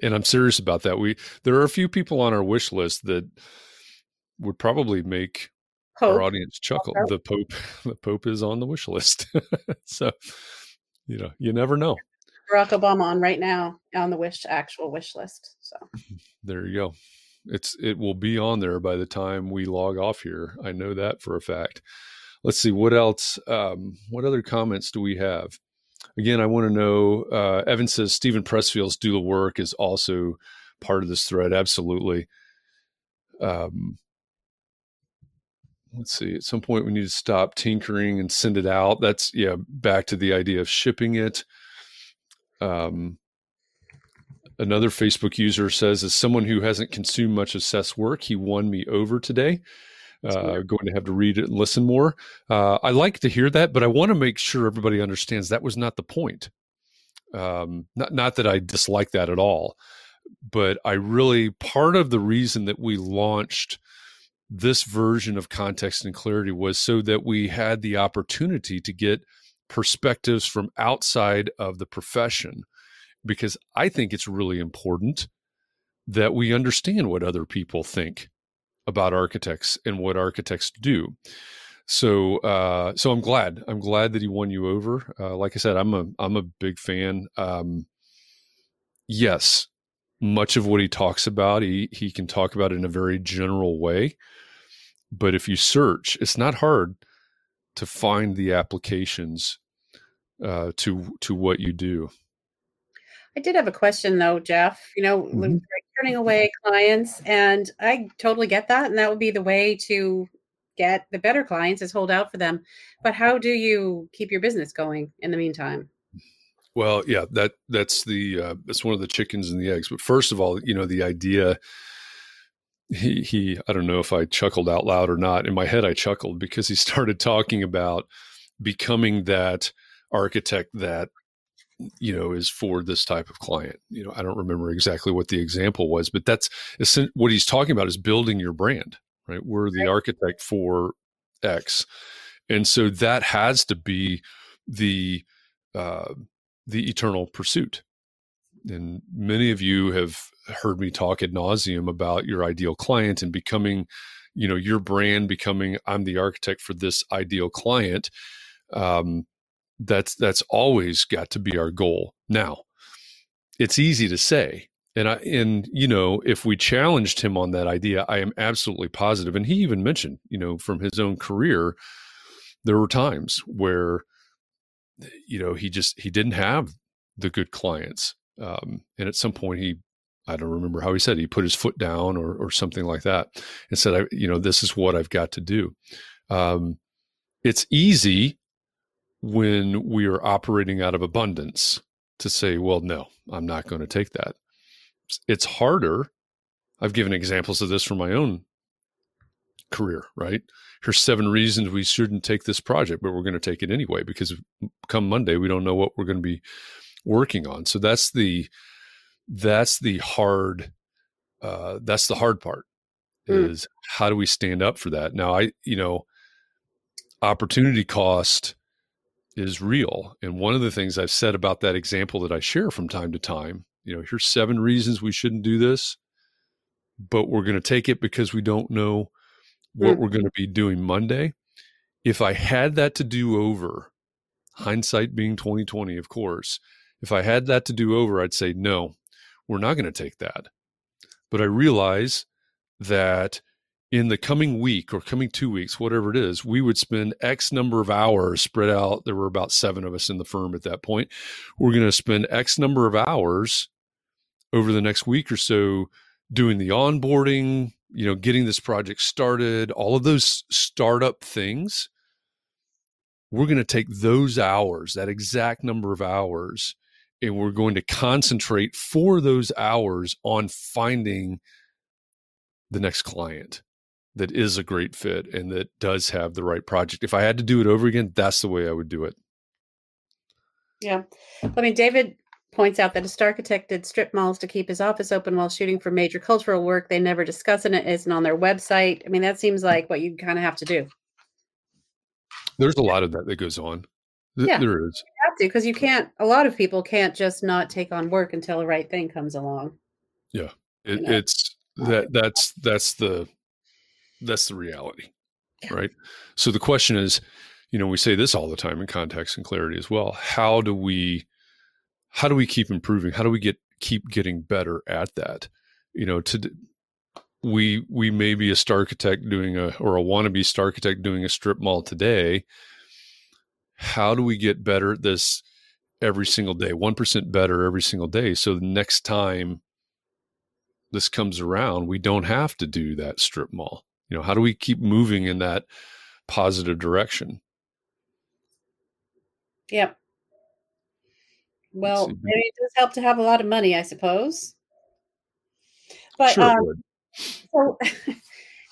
and I'm serious about that. We there are a few people on our wish list that would probably make. Pope. Our audience chuckle. Okay. The Pope, the Pope is on the wish list. So, you know, you never know. Barack Obama on right now on the wish actual wish list. So there you go. It's it will be on there by the time we log off here. I know that for a fact. Let's see what else. Um, what other comments do we have? Again, I want to know. Uh, Evan says Stephen Pressfield's Do the Work is also part of this thread. Absolutely. Um. Let's see, at some point we need to stop tinkering and send it out. That's, yeah, back to the idea of shipping it. Um, another Facebook user says, as someone who hasn't consumed much of Seth's work, he won me over today. Uh, going to have to read it and listen more. Uh, I like to hear that, but I want to make sure everybody understands that was not the point. Um, not, not that I dislike that at all, but I really, part of the reason that we launched this version of Context and Clarity was so that we had the opportunity to get perspectives from outside of the profession, because I think it's really important that we understand what other people think about architects and what architects do. So, uh, so I'm glad, I'm glad that he won you over. Uh, like I said, I'm a, I'm a big fan. Um, yes. Much of what he talks about, he he can talk about in a very general way. But if you search, it's not hard to find the applications uh, to to what you do. I did have a question, though, Jeff. You know, mm-hmm. turning away clients, and I totally get that. And that would be the way to get the better clients is hold out for them. But how do you keep your business going in the meantime? Well, yeah, that that's the uh, that's one of the chickens and the eggs. But first of all, you know, the idea. He he. I don't know if I chuckled out loud or not. In my head, I chuckled because he started talking about becoming that architect that, you know, is for this type of client. You know, I don't remember exactly what the example was, but that's what he's talking about, is building your brand, right? We're the architect for X. And so that has to be the, uh, the eternal pursuit. And many of you have heard me talk ad nauseum about your ideal client and becoming, you know, your brand, becoming, I'm the architect for this ideal client. Um, That's that's always got to be our goal. Now, it's easy to say, and I and you know, if we challenged him on that idea, I am absolutely positive. And he even mentioned, you know, from his own career, there were times where, you know, he just he didn't have the good clients, um, and at some point he, I don't remember how he said, he put his foot down or or something like that, and said, I, you know, this is what I've got to do. Um, it's easy when we are operating out of abundance to say, well, no, I'm not going to take that. It's harder. I've given examples of this from my own career, right? Here's seven reasons we shouldn't take this project, but we're going to take it anyway, because come Monday, we don't know what we're going to be working on. So that's the, that's the hard, uh, that's the hard part, is mm. how do we stand up for that? Now, I, you know, opportunity cost is real. And one of the things I've said about that example that I share from time to time, you know, here's seven reasons we shouldn't do this, but we're going to take it because we don't know what we're going to be doing Monday. If I had that to do over, hindsight being twenty twenty, of course, if I had that to do over, I'd say, no, we're not going to take that. But I realize that in the coming week or coming two weeks, whatever it is, we would spend X number of hours spread out. There were about seven of us in the firm at that point. We're going to spend X number of hours over the next week or so doing the onboarding, you know, getting this project started, all of those startup things. We're going to take those hours, that exact number of hours, and we're going to concentrate for those hours on finding the next client that is a great fit and that does have the right project. If I had to do it over again, that's the way I would do it. Yeah. I mean, David points out that a Starkitect did strip malls to keep his office open while shooting for major cultural work. They never discuss it. It isn't on their website. I mean, that seems like what you kind of have to do. There's a lot of that that goes on. Th- yeah, there is. You have to, because you can't, a lot of people can't just not take on work until the right thing comes along. Yeah. It, you know? It's that that's, that's the, That's the reality, right? So the question is, you know, we say this all the time in context and clarity as well. How do we, how do we keep improving? How do we get, keep getting better at that? You know, to, we, we may be a Starkitect doing a, or a wannabe Starkitect doing a strip mall today. How do we get better at this every single day? one percent better every single day. So the next time this comes around, we don't have to do that strip mall. You know, how do we keep moving in that positive direction? Yep. Well, it does help to have a lot of money, I suppose. But sure um, it would. So,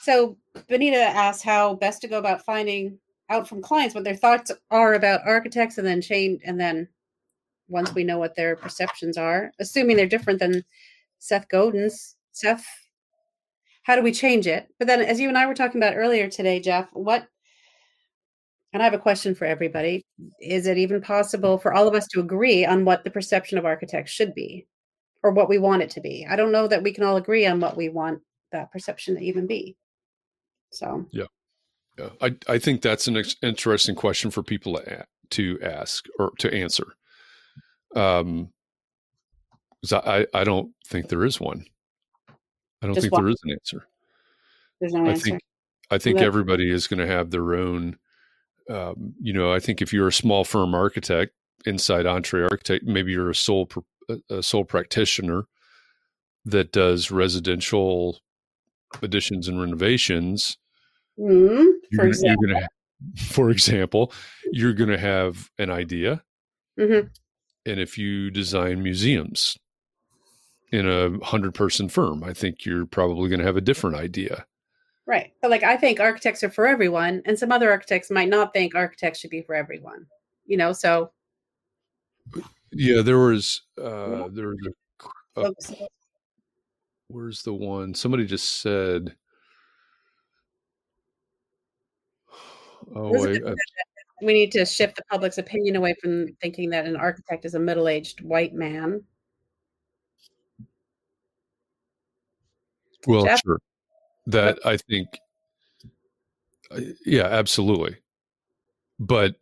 so Benita asked how best to go about finding out from clients what their thoughts are about architects, and then change, and then once we know what their perceptions are, assuming they're different than Seth Godin's, Seth. How do we change it? But then, as you and I were talking about earlier today, Jeff, what, and I have a question for everybody. Is it even possible for all of us to agree on what the perception of architects should be, or what we want it to be? I don't know that we can all agree on what we want that perception to even be. So, yeah, yeah. I, I think that's an ex- interesting question for people to, to ask or to answer. Um, I, I don't think there is one. I don't Just think one. There is an answer. There's no I answer. Think, I think okay. everybody is going to have their own, um, you know, I think if you're a small firm architect inside Entree Architect, maybe you're a sole, a sole practitioner that does residential additions and renovations. Mm, for, you're, example. You're gonna have, for example, you're going to have an idea. Mm-hmm. and if you design museums in a hundred person firm, I think you're probably going to have a different idea. Right. But like, I think architects are for everyone, and some other architects might not think architects should be for everyone, you know? So. Yeah, there was, uh, there was a, uh, where's the one? Somebody just said, oh, I, I, we need to shift the public's opinion away from thinking that an architect is a middle-aged white man. Well, Jeff? Sure. That I think, yeah, absolutely. But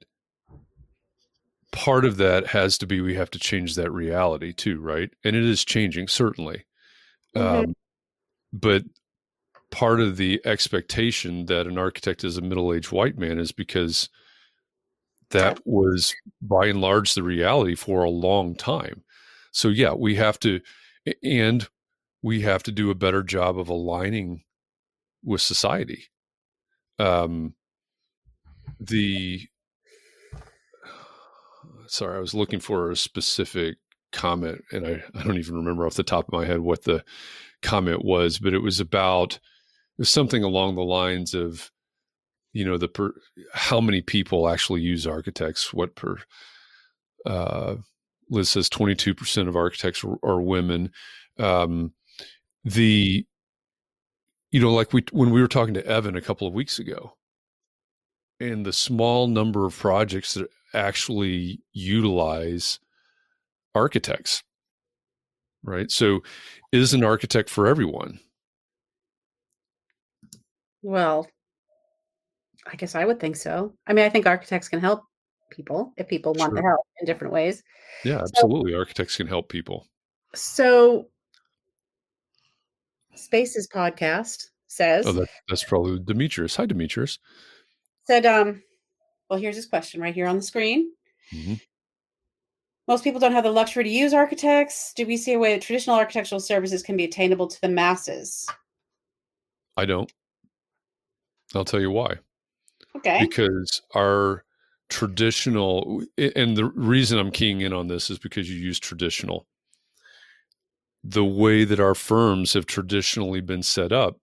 part of that has to be, we have to change that reality too, right? And it is changing, certainly. Mm-hmm. Um, but part of the expectation that an architect is a middle-aged white man is because that was, by and large, the reality for a long time. So yeah, we have to, and we have to do a better job of aligning with society. Um, the, sorry, I was looking for a specific comment, and I, I don't even remember off the top of my head what the comment was, but it was about, it was something along the lines of, you know, the, per, how many people actually use architects, what per, uh, Liz says twenty-two percent of architects are women. Um, the, you know, like we, when we were talking to Evan a couple of weeks ago, and the small number of projects that actually utilize architects, right? So is an architect for everyone? Well, I guess I would think so. I mean, I think architects can help people if people want sure. the help in different ways. Yeah, absolutely. So, architects can help people. So Spaces podcast says, oh, that, that's probably Demetrius. Hi, Demetrius. Said, um, well, here's his question right here on the screen. Mm-hmm. Most people don't have the luxury to use architects. Do we see a way that traditional architectural services can be attainable to the masses? I don't. I'll tell you why. Okay. Because our traditional, and the reason I'm keying in on this is because you use traditional. The way that our firms have traditionally been set up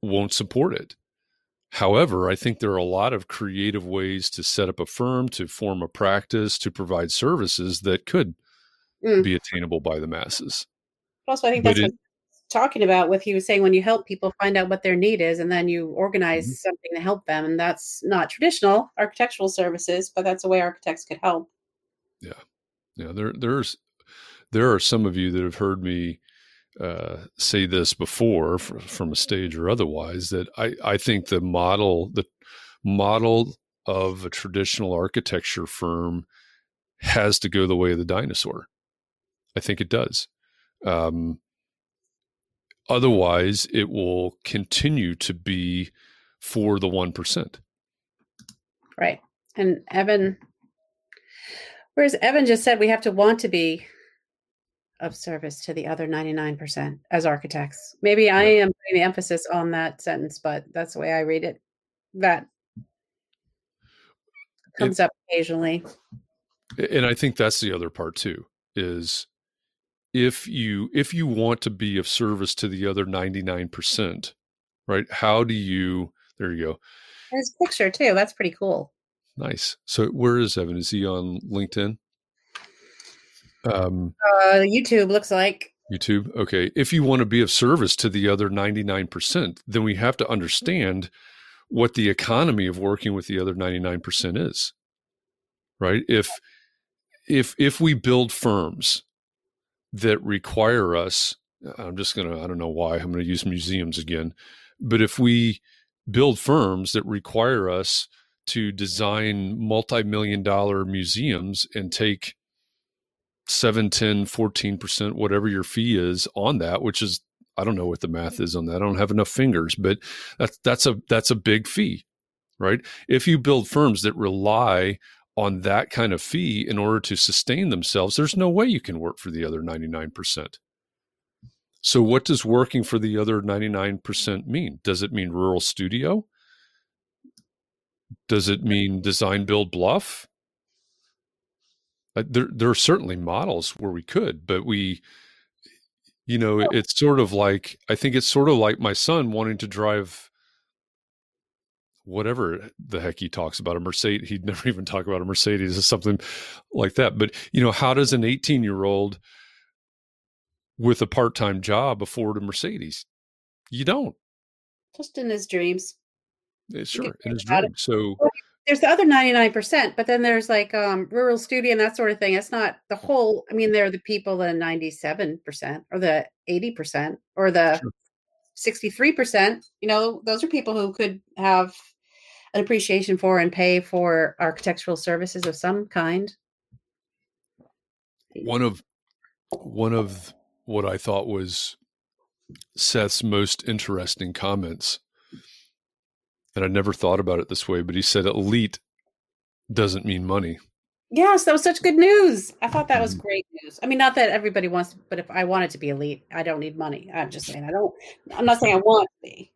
won't support it. However, I think there are a lot of creative ways to set up a firm, to form a practice, to provide services that could mm. be attainable by the masses. Also, I think that's it, what he was talking about with, he was saying, when you help people find out what their need is, and then you organize mm-hmm. something to help them. And that's not traditional architectural services, but that's a way architects could help. Yeah. Yeah. There, there's, There are some of you that have heard me uh, say this before f- from a stage or otherwise, that I, I think the model, the model of a traditional architecture firm has to go the way of the dinosaur. I think it does. Um, otherwise, it will continue to be for the one percent. Right. And Evan, whereas Evan just said we have to want to be of service to the other ninety-nine percent as architects. Maybe I am putting the emphasis on that sentence, but that's the way I read it. That comes it, up occasionally. And I think that's the other part too, is if you, if you want to be of service to the other ninety-nine percent, right? How do you, there you go. There's a picture too. That's pretty cool. Nice. So where is Evan? Is he on LinkedIn? Um, uh, YouTube looks like YouTube. Okay. If you want to be of service to the other ninety-nine percent, then we have to understand what the economy of working with the other ninety-nine percent is, right? If, if, if we build firms that require us, I'm just going to, I don't know why I'm going to use museums again, but if we build firms that require us to design multi-million dollar museums and take seven, ten, fourteen percent, whatever your fee is on that, which is, I don't know what the math is on that. I don't have enough fingers, but that's, that's a, that's a big fee, right? If you build firms that rely on that kind of fee in order to sustain themselves, there's no way you can work for the other ninety-nine percent. So what does working for the other ninety-nine percent mean? Does it mean Rural Studio? Does it mean Design Build Bluff? There, there are certainly models where we could, but we, you know, it's sort of like, I think it's sort of like my son wanting to drive whatever the heck he talks about, a Mercedes. He'd never even talk about a Mercedes or something like that. But, you know, how does an eighteen-year-old with a part-time job afford a Mercedes? You don't. Just in his dreams. Yeah, sure, in his dreams. So... There's the other ninety-nine percent, but then there's like um, Rural Studio and that sort of thing. It's not the whole, I mean, there are the people that are ninety-seven percent or the eighty percent or the sure. sixty-three percent. You know, those are people who could have an appreciation for and pay for architectural services of some kind. One of, one of what I thought was Seth's most interesting comments, and I never thought about it this way, but he said elite doesn't mean money. Yes, that was such good news. I thought that was great news. I mean, not that everybody wants to, but if I wanted to be elite, I don't need money. I'm just saying, I don't, I'm not saying I want to be.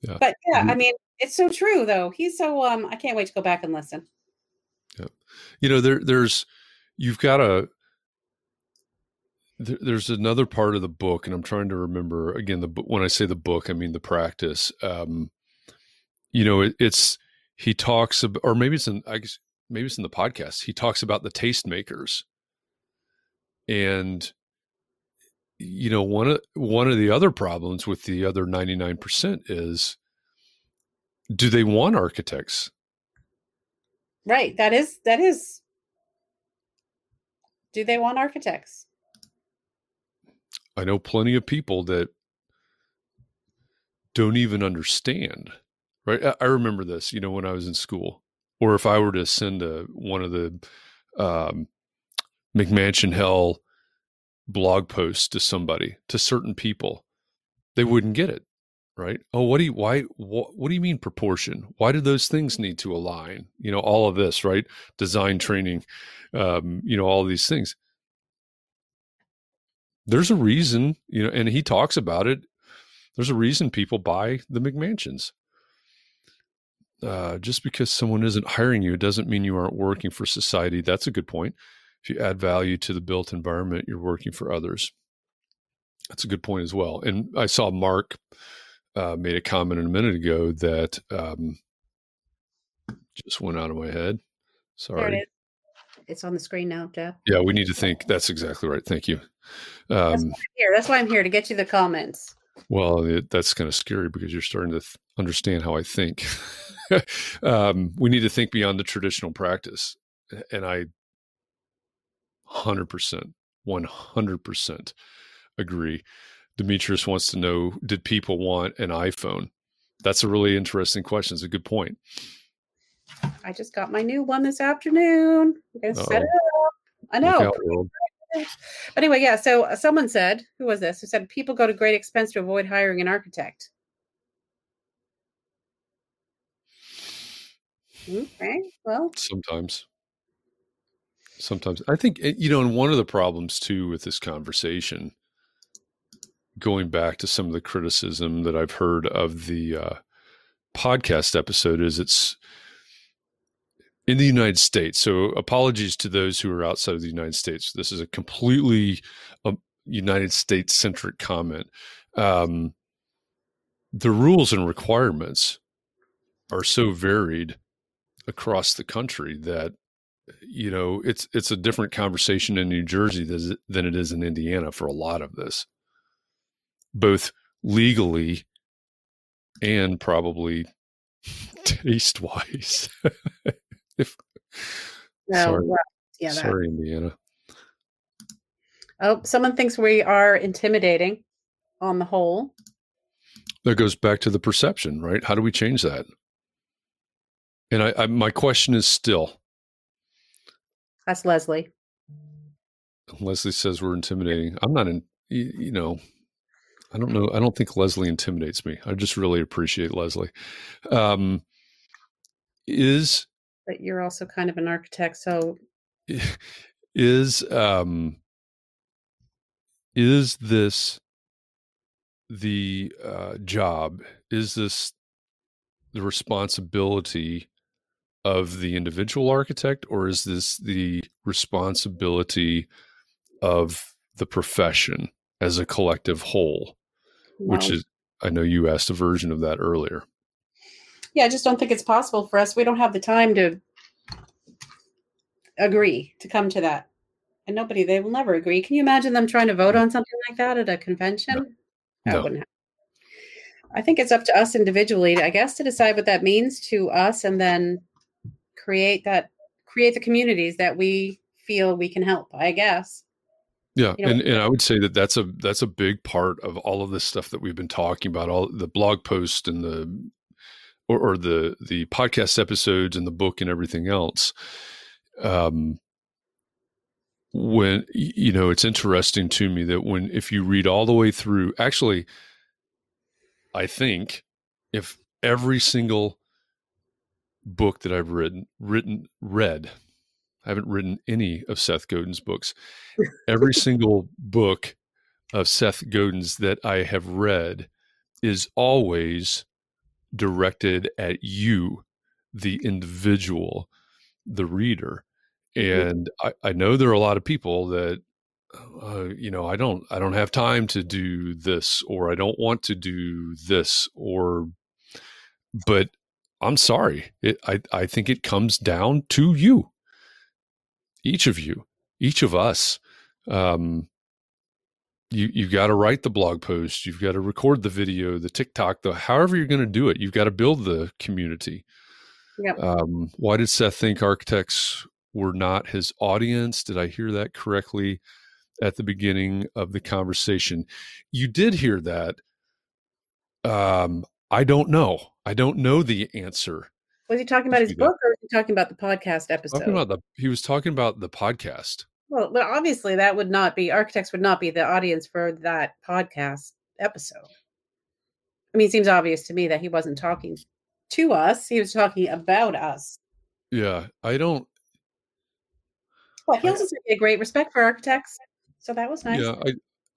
Yeah. But yeah, I mean, it's so true though. He's so, um, I can't wait to go back and listen. Yeah. You know, there, there's, you've got a, there, there's another part of the book, and I'm trying to remember again, the when I say the book, I mean The Practice. Um, You know, it, it's, he talks about, or maybe it's in, I guess, maybe it's in the podcast. He talks about the tastemakers, and, you know, one of, one of the other problems with the other ninety-nine percent is, do they want architects? Right. That is, that is, do they want architects? I know plenty of people that don't even understand. Right. I remember this, you know, when I was in school, or if I were to send a, one of the um, McMansion Hell blog posts to somebody, to certain people, they wouldn't get it. Right. Oh, what do you, why, what, what do you mean proportion? Why do those things need to align? You know, all of this, right? Design training, um, you know, all these things. There's a reason, you know, and he talks about it. There's a reason people buy the McMansions. Uh, just because someone isn't hiring you doesn't mean you aren't working for society. That's a good point. If you add value to the built environment, you're working for others. That's a good point as well. And I saw Mark uh, made a comment a minute ago that um, just went out of my head. Sorry. There it is. It's on the screen now, Jeff. Yeah, we need to think. That's exactly right. Thank you. Um, That's why I'm here. That's why I'm here, to get you the comments. Well, it, that's kind of scary because you're starting to th- understand how I think. um, we need to think beyond the traditional practice. And I one hundred percent, one hundred percent agree. Demetrius wants to know, did people want an iPhone? That's a really interesting question. It's a good point. I just got my new one this afternoon. I'm going to set it up. I know. Anyway, yeah. So someone said, who was this? Who said people go to great expense to avoid hiring an architect? Okay. Well, sometimes, sometimes I think, you know, and one of the problems too with this conversation, going back to some of the criticism that I've heard of the uh, podcast episode, is it's in the United States. So apologies to those who are outside of the United States. This is a completely um, United States centric comment. Um, the rules and requirements are so varied across the country that, you know, it's, it's a different conversation in New Jersey than it is in Indiana for a lot of this, both legally and probably taste wise. If, no, sorry, well, yeah, sorry Indiana. Oh, someone thinks we are intimidating on the whole. That goes back to the perception, right? How do we change that? And I, I my question is still. That's Leslie. Leslie says we're intimidating. I'm not in, you, you know, I don't know. I don't think Leslie intimidates me. I just really appreciate Leslie. Um, is. But you're also kind of an architect, so is um is this the uh, job? Is this the responsibility of the individual architect, or is this the responsibility of the profession as a collective whole? No. Which is, I know you asked a version of that earlier. Yeah, I just don't think it's possible for us. We don't have the time to agree to come to that. And nobody, they will never agree. Can you imagine them trying to vote on something like that at a convention? No. That no. wouldn't happen. I think it's up to us individually, I guess, to decide what that means to us, and then create that, create the communities that we feel we can help, I guess. Yeah. You know, and, and I would say that that's a, that's a big part of all of this stuff that we've been talking about, all the blog posts and the, or, or the, the podcast episodes and the book and everything else. Um, when, you know, it's interesting to me that when, if you read all the way through, actually, I think if every single book that I've written, written, read, I haven't written any of Seth Godin's books, every single book of Seth Godin's that I have read is always directed at you, the individual, the reader. And I, I know there are a lot of people that, Uh, you know, I don't, I don't have time to do this, or I don't want to do this, or, but I'm sorry. It, I, I think it comes down to you, each of you, each of us. Um, you, you've got to write the blog post. You've got to record the video, the TikTok, the, however you're going to do it. You've got to build the community. Yep. Um, why did Seth think architects were not his audience? Did I hear that correctly at the beginning of the conversation? You did hear that. Um, I don't know. I don't know the answer. Was he talking about his book, or was he talking about the podcast episode? Talking about the, he was talking about the podcast. Well, but obviously that would not be, architects would not be the audience for that podcast episode. I mean, it seems obvious to me that he wasn't talking to us. He was talking about us. Yeah, I don't. Well, he also seems to be a great respect for architects. So that was nice. Yeah,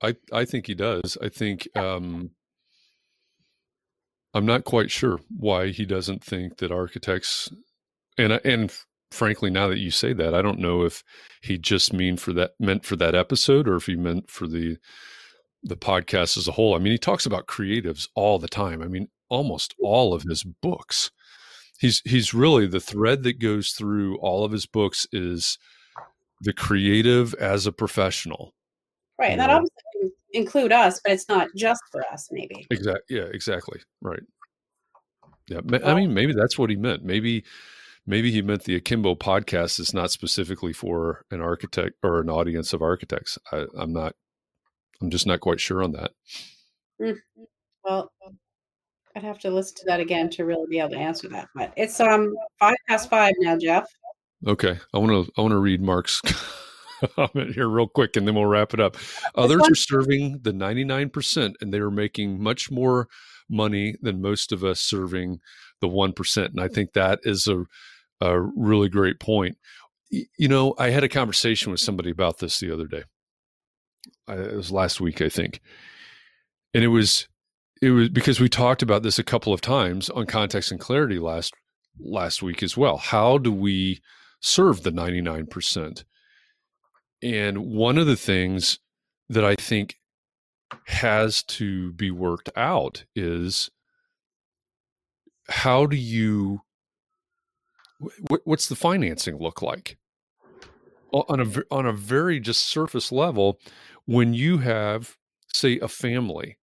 I, I, I think he does. I think um, I'm not quite sure why he doesn't think that architects, and and frankly, now that you say that, I don't know if he just mean for that meant for that episode, or if he meant for the the podcast as a whole. I mean, he talks about creatives all the time. I mean, almost all of his books. He's he's really, the thread that goes through all of his books is the creative as a professional. Right. And that obviously can include us, but it's not just for us, maybe. Exactly. Yeah, exactly. Right. Yeah. Well, I mean, maybe that's what he meant. Maybe, maybe he meant the Akimbo podcast is not specifically for an architect or an audience of architects. I, I'm not, I'm just not quite sure on that. Mm-hmm. Well, I'd have to listen to that again to really be able to answer that, but it's um five past five now, Jeff. Okay. I want to, I want to read Mark's comment here real quick, and then we'll wrap it up. Others are serving the ninety-nine percent, and they are making much more money than most of us serving the one percent. And I think that is a, a really great point. You know, I had a conversation with somebody about this the other day. I, it was last week, I think. And it was, it was because we talked about this a couple of times on Context and Clarity last, last week as well. How do we serve the ninety-nine percent. And one of the things that I think has to be worked out is how do you, wh- what's the financing look like on a, on a very just surface level, when you have, say, a family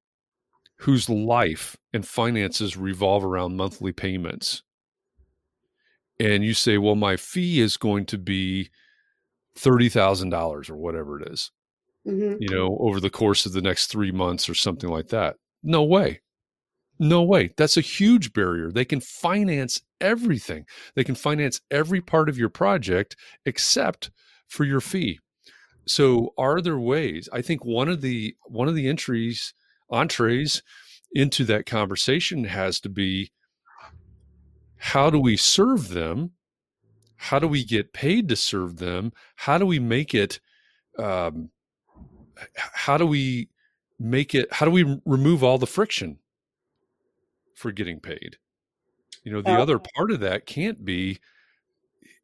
whose life and finances revolve around monthly payments. And you say, well, my fee is going to be thirty thousand dollars or whatever it is, mm-hmm. you know, over the course of the next three months or something like that. No way. No way. That's a huge barrier. They can finance everything. They can finance every part of your project except for your fee. So are there ways? I think one of the, one of the entries, entrees into that conversation has to be, how do we serve them? How do we get paid to serve them? How do we make it, um, how do we make it, how do we remove all the friction for getting paid? You know, the oh. other part of that can't be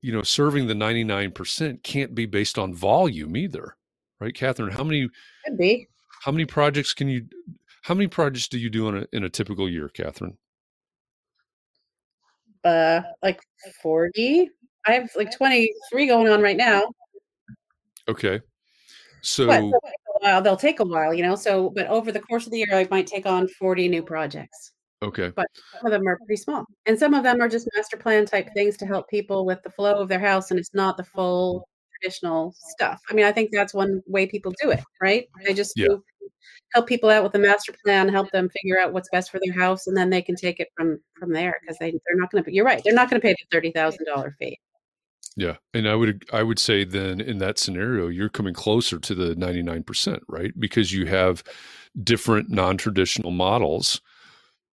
you know, serving the ninety-nine percent can't be based on volume either, right, Catherine? How many could be? How many projects can you? How many projects do you do in a in a typical year, Catherine? Uh, like forty. I have like twenty-three going on right now. Okay, so but, so while, they'll take a while, you know. So, but over the course of the year, I might take on forty new projects. Okay. But some of them are pretty small. And some of them are just master plan type things to help people with the flow of their house. And it's not the full traditional stuff. I mean, I think that's one way people do it, right? They just yeah. do, help people out with a master plan, help them figure out what's best for their house. And then they can take it from, from there because they, they're not going to, you're right. They're not going to pay the thirty thousand dollars fee. Yeah. And I would, I would say then in that scenario, you're coming closer to the ninety-nine percent, right? Because you have different non-traditional models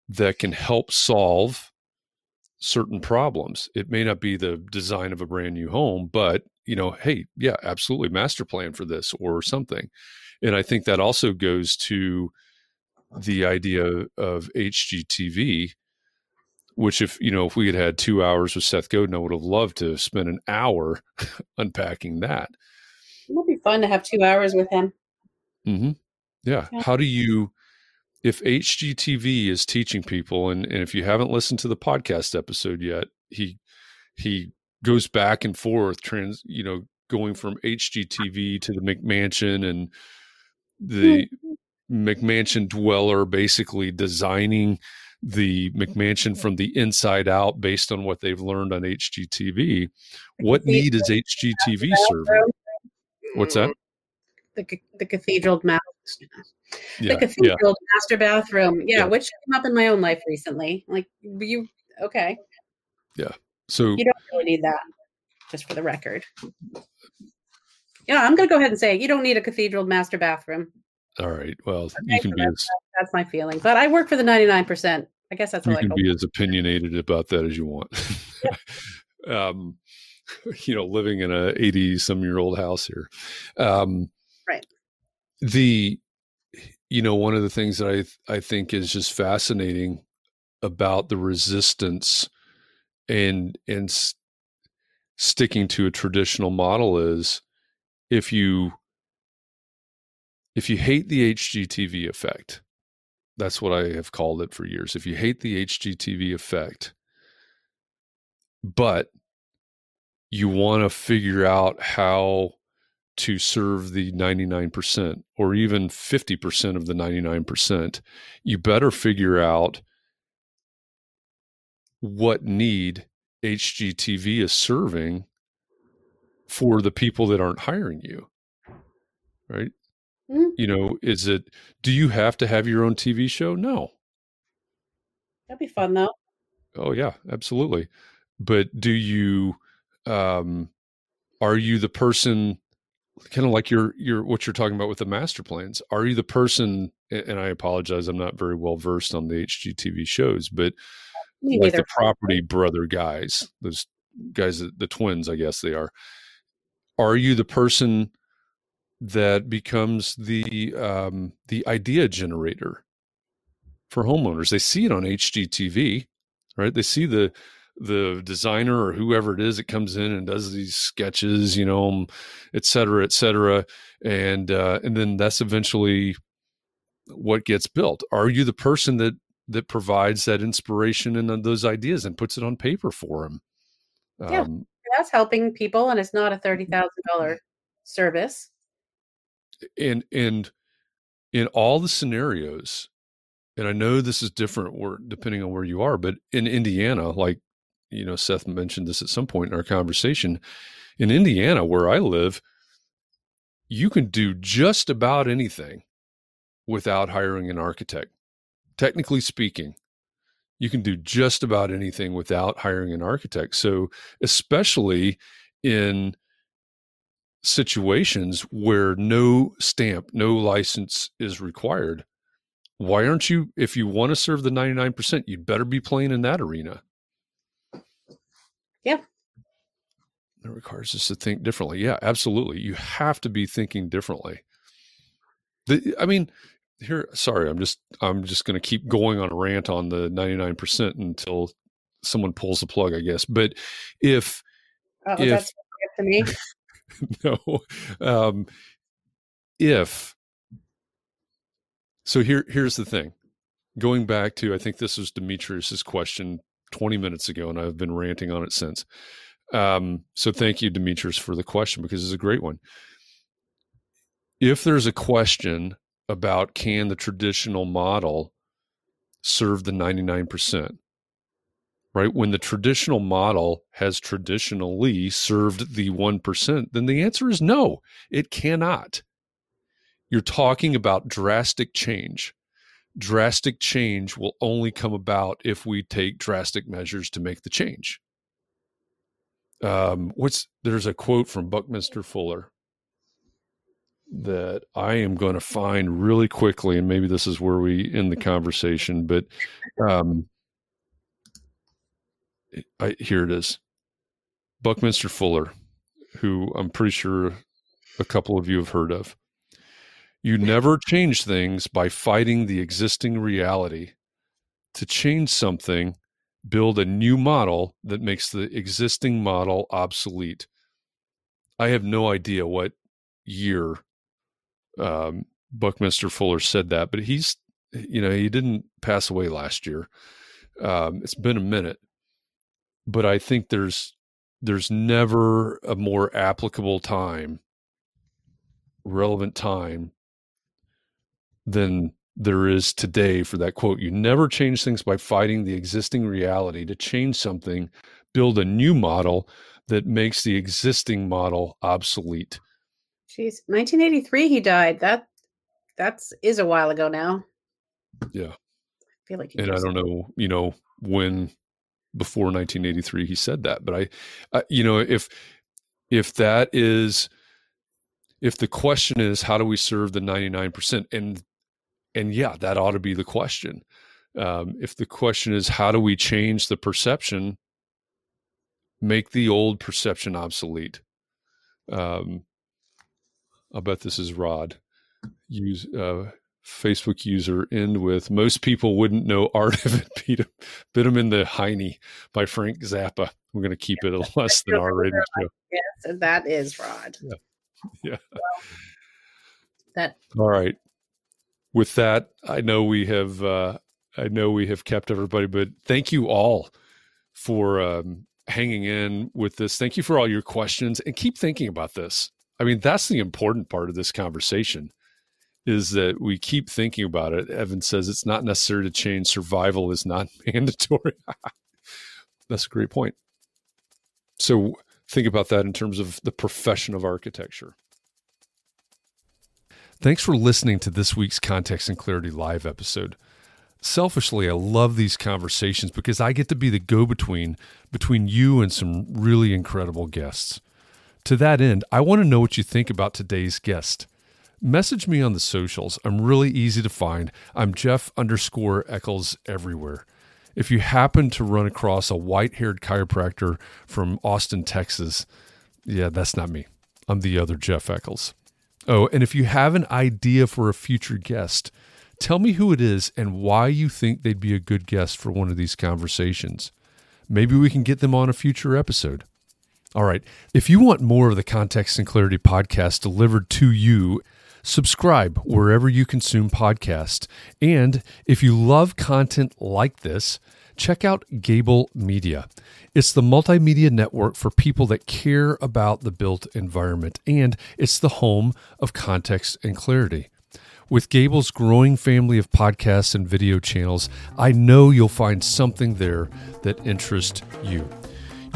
that can help solve certain problems. It may not be the design of a brand new home, but, you know, hey, yeah, absolutely master plan for this or something. And I think that also goes to the idea of H G T V, which if, you know, if we had had two hours with Seth Godin, I would have loved to spend an hour unpacking that. It would be fun to have two hours with him. Mm-hmm. Yeah. yeah. How do you... If H G T V is teaching people, and, and if you haven't listened to the podcast episode yet, he he goes back and forth, trans, you know, going from H G T V to the McMansion and the McMansion dweller, basically designing the McMansion from the inside out based on what they've learned on H G T V. What need is H G T V serving? What's that? The, the cathedral map. Yeah, the cathedral yeah. master bathroom, yeah, yeah, which came up in my own life recently. Like you, okay, yeah. So you don't really need that, just for the record. Yeah, I'm gonna go ahead and say you don't need a cathedral master bathroom. All right, well, okay, you can be. That's, as, that's my feeling, but I work for the ninety-nine percent. I guess that's all you I can hope. Be as opinionated about that as you want. Yeah. um, you know, living in a eighty-some-year-old house here, um, right? The You know, one of the things that I th- I think is just fascinating about the resistance and and st- sticking to a traditional model is if you if you hate the H G T V effect, that's what I have called it for years. If you hate the H G T V effect, but you want to figure out how to serve the ninety-nine percent or even fifty percent of the ninety-nine percent, you better figure out what need H G T V is serving for the people that aren't hiring you, right? Mm-hmm. You know, is it, do you have to have your own T V show? No. That'd be fun though. Oh yeah, absolutely. But do you, um, are you the person kind of like your, your, what you're talking about with the master plans. Are you the person, and I apologize, I'm not very well versed on the H G T V shows, but Me like either. The property brother guys, those guys, the twins, I guess they are. Are you the person that becomes the, um, the idea generator for homeowners? They see it on H G T V, right? They see the, the designer or whoever it is that comes in and does these sketches, you know, et cetera, et cetera. And, uh, and then that's eventually what gets built. Are you the person that, that provides that inspiration and those ideas and puts it on paper for them? Yeah, um, that's helping people. And it's not a thirty thousand dollars service. And, and in all the scenarios, and I know this is different where, depending on where you are, but in Indiana, like, you know, Seth mentioned this at some point in our conversation. In Indiana, where I live, you can do just about anything without hiring an architect. Technically speaking, you can do just about anything without hiring an architect. So, especially in situations where no stamp, no license is required, why aren't you, if you want to serve the ninety-nine percent, you'd better be playing in that arena. Yeah. It requires us to think differently. Yeah, absolutely. You have to be thinking differently. The, I mean, here, sorry, I'm just, I'm just going to keep going on a rant on the ninety-nine percent until someone pulls the plug, I guess. But if, Oh, if, that's to me. No. Um, if. So here, here's the thing. Going back to, I think this was Demetrius's question twenty minutes ago, and I've been ranting on it since. Um, so thank you, Demetrius, for the question, because it's a great one. If there's a question about can the traditional model serve the ninety-nine percent, right? When the traditional model has traditionally served the one percent, then the answer is no, it cannot. You're talking about drastic change. Drastic change will only come about if we take drastic measures to make the change. Um, what's there's a quote from Buckminster Fuller that I am going to find really quickly, and maybe this is where we end the conversation, but um, I, here it is. Buckminster Fuller, who I'm pretty sure a couple of you have heard of. You never change things by fighting the existing reality. To change something, build a new model that makes the existing model obsolete. I have no idea what year um, Buckminster Fuller said that, but he's, you know, he didn't pass away last year. Um, it's been a minute, but I think there's, there's never a more applicable time, relevant time, than there is today for that quote. You never change things by fighting the existing reality. To change something, build a new model that makes the existing model obsolete. Jeez, nineteen eighty-three he died. That that's is a while ago now. Yeah. I feel like, and I don't know, you know, when before nineteen eighty-three he said that, but I, I you know, if if that is if the question is, how do we serve the ninety-nine percent? And, and yeah, that ought to be the question. Um, if the question is, how do we change the perception, make the old perception obsolete? Um, I'll bet this is Rod. Use uh, Facebook user end with, most people wouldn't know art if it beat him, bit him in the hiney by Frank Zappa. We're going to keep it a less than R-rated show. Yes, that is Rod. Yeah. Yeah. That. All right. With that, I know we have, uh, I know we have kept everybody, but thank you all for um, hanging in with this. Thank you for all your questions, and keep thinking about this. I mean, that's the important part of this conversation, is that we keep thinking about it. Evan says it's not necessary to change. Survival is not mandatory. That's a great point. So think about that in terms of the profession of architecture. Thanks for listening to this week's Context and Clarity Live episode. Selfishly, I love these conversations because I get to be the go-between between you and some really incredible guests. To that end, I want to know what you think about today's guest. Message me on the socials. I'm really easy to find. I'm Jeff underscore Eccles everywhere. If you happen to run across a white-haired chiropractor from Austin, Texas, yeah, that's not me. I'm the other Jeff Eccles. Oh, and if you have an idea for a future guest, tell me who it is and why you think they'd be a good guest for one of these conversations. Maybe we can get them on a future episode. All right, if you want more of the Context and Clarity podcast delivered to you, subscribe wherever you consume podcasts. And if you love content like this, check out Gable Media. It's the multimedia network for people that care about the built environment, and it's the home of Context and Clarity. With Gable's growing family of podcasts and video channels, I know you'll find something there that interests you.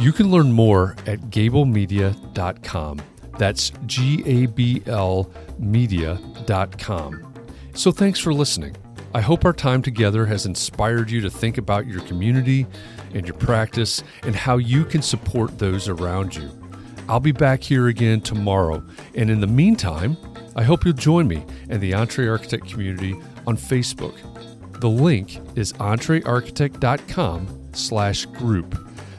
You can learn more at gable media dot com. That's G A B L media dot com. So thanks for listening. I hope our time together has inspired you to think about your community and your practice and how you can support those around you. I'll be back here again tomorrow. And in the meantime, I hope you'll join me and the Entree Architect community on Facebook. The link is entree architect dot com slash group.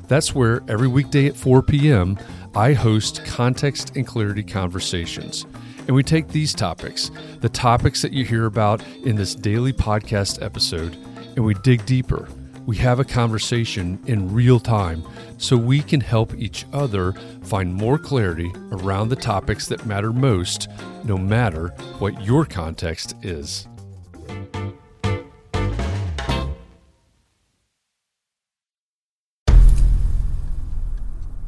That's where every weekday at four p.m., I host Context and Clarity Conversations, and we take these topics, the topics that you hear about in this daily podcast episode, and we dig deeper. We have a conversation in real time so we can help each other find more clarity around the topics that matter most, no matter what your context is.